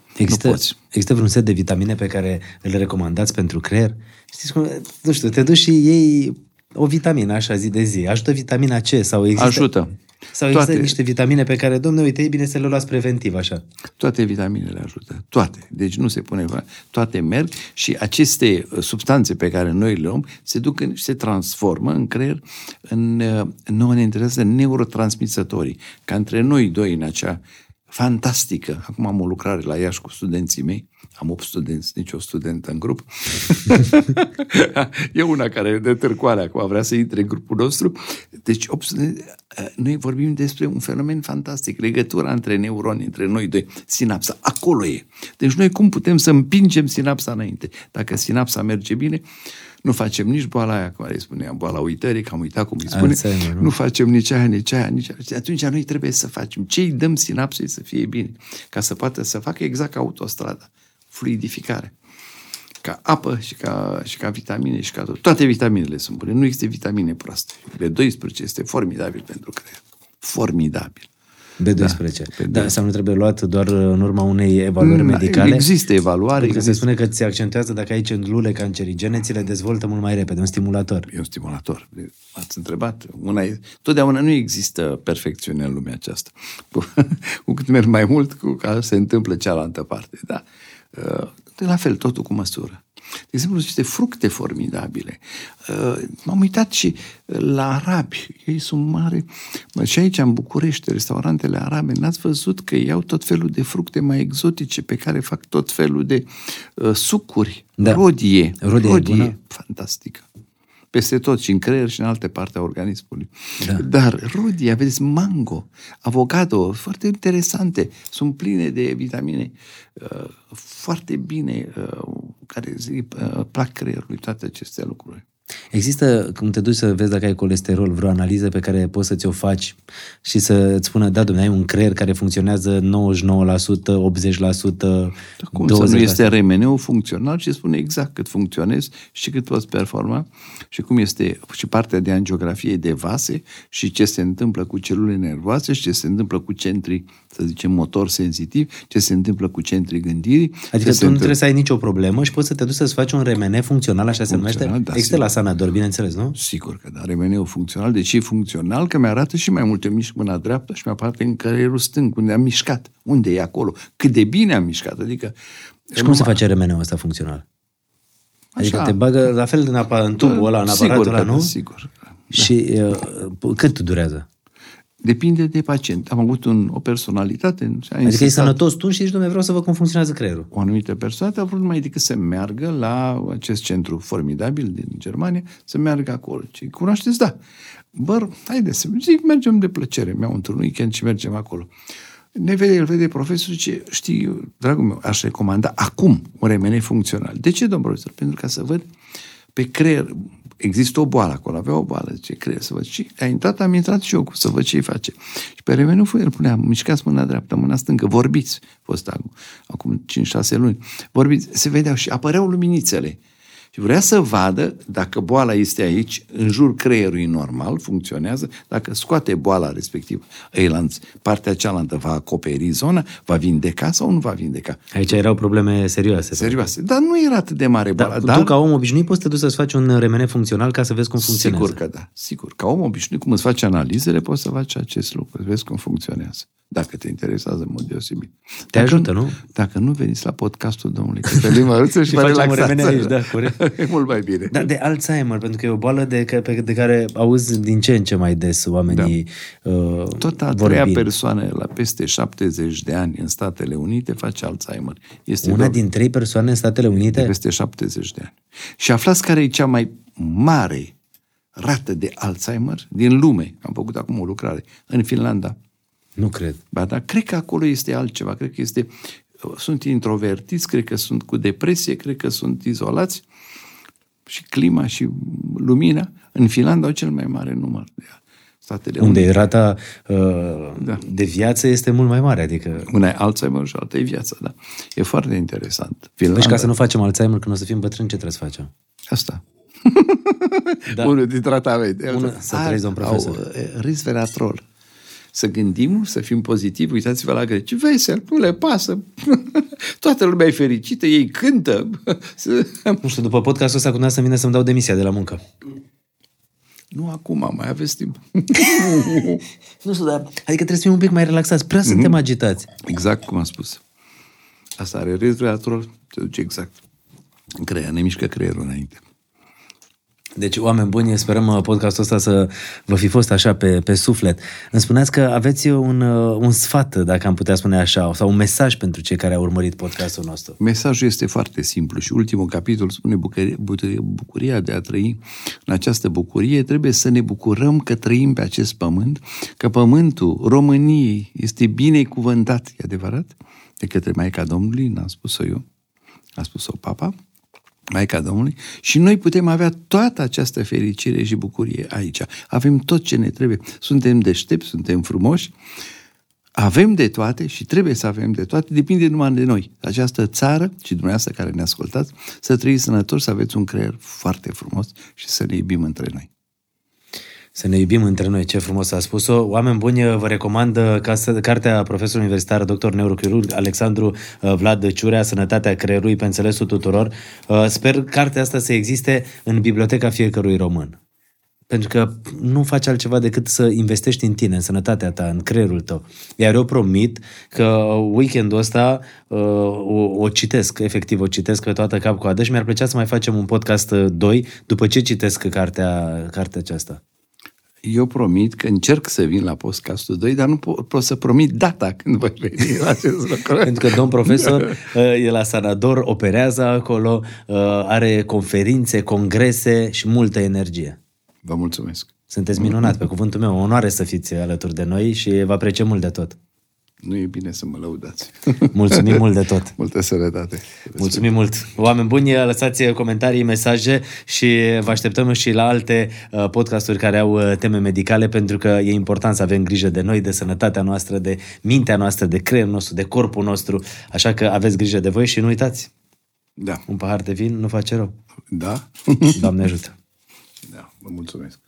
Există vreun set de vitamine pe care le recomandați pentru creier? Știți cum? Nu știu, te duci și iei o vitamină, așa, zi de zi. Ajută vitamina C sau există... Ajută. Sau există toate, niște vitamine pe care, domne, uite, e bine să le luați preventiv, așa. Toate vitaminele ajută. Toate. Deci nu se pune... Toate merg și aceste substanțe pe care noi le luăm se duc și se transformă în creier în... Noi ne interesează neurotransmițătorii. Ca între noi doi în acea fantastică... Acum am o lucrare la Iași cu studenții mei. Am 8 studenți, nicio studentă în grup. E una care e de târcoare acum, vrea să intre în grupul nostru. Deci 8 studenți... Noi vorbim despre un fenomen fantastic, legătura între neuroni, între noi doi, sinapsa. Acolo e. Deci noi cum putem să împingem sinapsa înainte? Dacă sinapsa merge bine, nu facem nici boala aia, cum îi spuneam, boala uitării, că am uitat cum îi spune. Înțeleg, nu facem nici aia. Atunci noi trebuie să facem. Ce îi dăm sinapsei să fie bine? Ca să poată să facă exact ca autostrada. Fluidificare. Ca apă și ca vitamine și ca tot. Toate vitaminele sunt bune. Nu există vitamine proaste. B12 este formidabil pentru creier. Formidabil. B12. Da, sau nu trebuie luat doar în urma unei evaluări medicale? Există evaluare. Că se spune că ți accentuează dacă ai celule cancerigene, ți le dezvoltă mult mai repede. Un stimulator. E un stimulator. M-ați întrebat. Totdeauna nu există perfecțiune în lumea aceasta. Cu cât merg mai mult, cu care se întâmplă cealaltă parte. Da. De la fel, totul cu măsură. De exemplu, niște fructe formidabile. M-am uitat și la arabi. Ei sunt mari. Și aici, în București, restaurantele arabe, n-ați văzut că iau tot felul de fructe mai exotice pe care fac tot felul de sucuri. Da. Rodie. Fantastică. Peste tot, și în creier și în alte parte a organismului. Da. Dar rodia, vedeți, mango, avocado, foarte interesante, sunt pline de vitamine foarte bine, care plac creierului toate aceste lucruri. Există, când te duci să vezi dacă ai colesterol, vreo analiză pe care poți să ți-o faci și să-ți spună, da, dom'le, ai un creier care funcționează 99%, 80%, cum 20%. Să nu este RMN-ul funcțional și spune exact cât funcționezi și cât poți performa și cum este și partea de angiografie de vase și ce se întâmplă cu celule nervoase și ce se întâmplă cu centrii, să zicem, motor senzitiv, ce se întâmplă cu centrii gândirii. Adică tu nu trebuie să ai nicio problemă și poți să te duci să-ți faci un RMN funcțional, așa se numește? Da, există la Sanador, bineînțeles, nu? Sigur că da, RMN-ul funcțional. Deci e funcțional că mi-arată și mai multe mișc mâna dreaptă și mi-aparte în creierul stâng, unde am mișcat. Unde e acolo? Cât de bine am mișcat. Adică... Și cum se face RMN-ul ăsta funcțional? Adică așa, te bagă la fel în tubul ăla, în aparatul ăla, nu? Sigur. Și cât durează? Depinde de pacient. Am avut o personalitate... Adică e sănătos tu și zici, dom'le, vreau să văd cum funcționează creierul. O anumită persoană a vrut mai decât să meargă la acest centru formidabil din Germania, să meargă acolo. Ce cunoașteți? Da. Bă, haideți să mergem de plăcere. Mi-au într-un weekend și mergem acolo. El vede profesorul și zice, știi, dragul meu, aș recomanda acum un RMN funcțional. De ce, domn profesor? Pentru ca să văd pe creier există o boală acolo, avea o boală, zice, creier, să văd. Și a intrat, am intrat și eu, să văd ce-i face. Și pe remenul el punea, mișcați mâna dreaptă, mâna stângă, vorbiți, fost acum 5-6 luni, vorbiți, se vedeau și apăreau luminițele. Și vrea să vadă dacă boala este aici, în jur creierului normal, funcționează, dacă scoate boala respectivă, partea cealaltă va acoperi zona, va vindeca sau nu va vindeca. Aici erau probleme serioase. Serioase, dar nu era atât de mare boala. Dar tu ca om obișnuit poți să te duci să-ți faci un remene funcțional ca să vezi cum funcționează. Sigur că da, sigur. Ca om obișnuit, cum îți faci analizele, poți să faci acest lucru, să vezi cum funcționează. Dacă te interesează în mod deosebit. Te ajută, nu? Dacă nu, veniți la podcastul domnului Cătălin Măruță și facem o remene aici, da, corect. E mult mai bine. Dar de Alzheimer, pentru că e o boală de care auzi din ce în ce mai des oamenii vorbind. Tot a treia persoană la peste 70 de ani în Statele Unite face Alzheimer. Este una din trei persoane în Statele Unite? Peste 70 de ani. Și aflați care e cea mai mare rată de Alzheimer din lume. Am făcut acum o lucrare. În Finlanda. Nu cred. Ba, dar cred că acolo este altceva. Cred că sunt introvertiți, cred că sunt cu depresie, cred că sunt izolați și clima și lumina. În Finlanda au cel mai mare număr de Statele Unite. Unde rata de viață este mult mai mare. Adică... Una e Alzheimer și alta e viața, da. E foarte interesant. Finlanda... Deci ca să nu facem Alzheimer când o să fim bătrâni, ce trebuie să facem? Asta. Da. Unul din tratamente. Să trăiesc, domn profesor. Resveratrol. Să gândim, să fim pozitivi, uitați-vă la greci, vesel, nu le pasă, toată lumea e fericită, ei cântă. Nu știu, după podcastul ăsta cu dumneavoastră vine să-mi dau demisia de la muncă. Nu acum, mai aveți timp. Nu știu, dar adică trebuie să fim un pic mai relaxați, prea suntem agitați. Exact cum am spus. Asta are resveratrol, se duce exact în creier, ne mișcă creierul înainte. Deci, oameni buni, sperăm podcastul ăsta să vă fi fost așa pe suflet. Îmi spuneați că aveți un sfat, dacă am putea spune așa, sau un mesaj pentru cei care au urmărit podcastul nostru. Mesajul este foarte simplu și ultimul capitol spune bucuria de a trăi. În această bucurie trebuie să ne bucurăm că trăim pe acest pământ, că pământul României este binecuvântat, e adevărat, de către Maica Domnului, n-am spus-o eu, a spus-o Papa, Maica Domnului, și noi putem avea toată această fericire și bucurie aici. Avem tot ce ne trebuie. Suntem deștepți, suntem frumoși, avem de toate și trebuie să avem de toate, depinde numai de noi. Această țară și dumneavoastră care ne ascultați, să trăiți sănătoși, să aveți un creier foarte frumos și să ne iubim între noi. Să ne iubim între noi, ce frumos a spus-o. Oameni buni, vă recomand cartea profesorului universitar, doctor neurochirurg Alexandru Vlad Ciurea, Sănătatea creierului pe înțelesul tuturor. Sper cartea asta să existe în biblioteca fiecărui român. Pentru că nu faci altceva decât să investești în tine, în sănătatea ta, în creierul tău. Iar eu promit că weekendul ăsta o citesc, efectiv o citesc pe toată cap-coadă și mi-ar plăcea să mai facem un podcast 2 după ce citesc cartea aceasta. Eu promit că încerc să vin la podcastul 2, dar nu pot să promit data când voi veni la acest lucru. Pentru că domn profesor e la Sanador, operează acolo, are conferințe, congrese și multă energie. Vă mulțumesc. Sunteți minunat, pe cuvântul meu. Onoare să fiți alături de noi și vă apreciem mult de tot. Nu e bine să mă lăudați. Mulțumim mult de tot. Multă sănătate. Mulțumim mult. Oameni buni, lăsați comentarii, mesaje și vă așteptăm și la alte podcasturi care au teme medicale, pentru că e important să avem grijă de noi, de sănătatea noastră, de mintea noastră, de creierul nostru, de corpul nostru. Așa că aveți grijă de voi și nu uitați. Da. Un pahar de vin nu face rău. Da. Doamne ajută. Da, vă mulțumesc.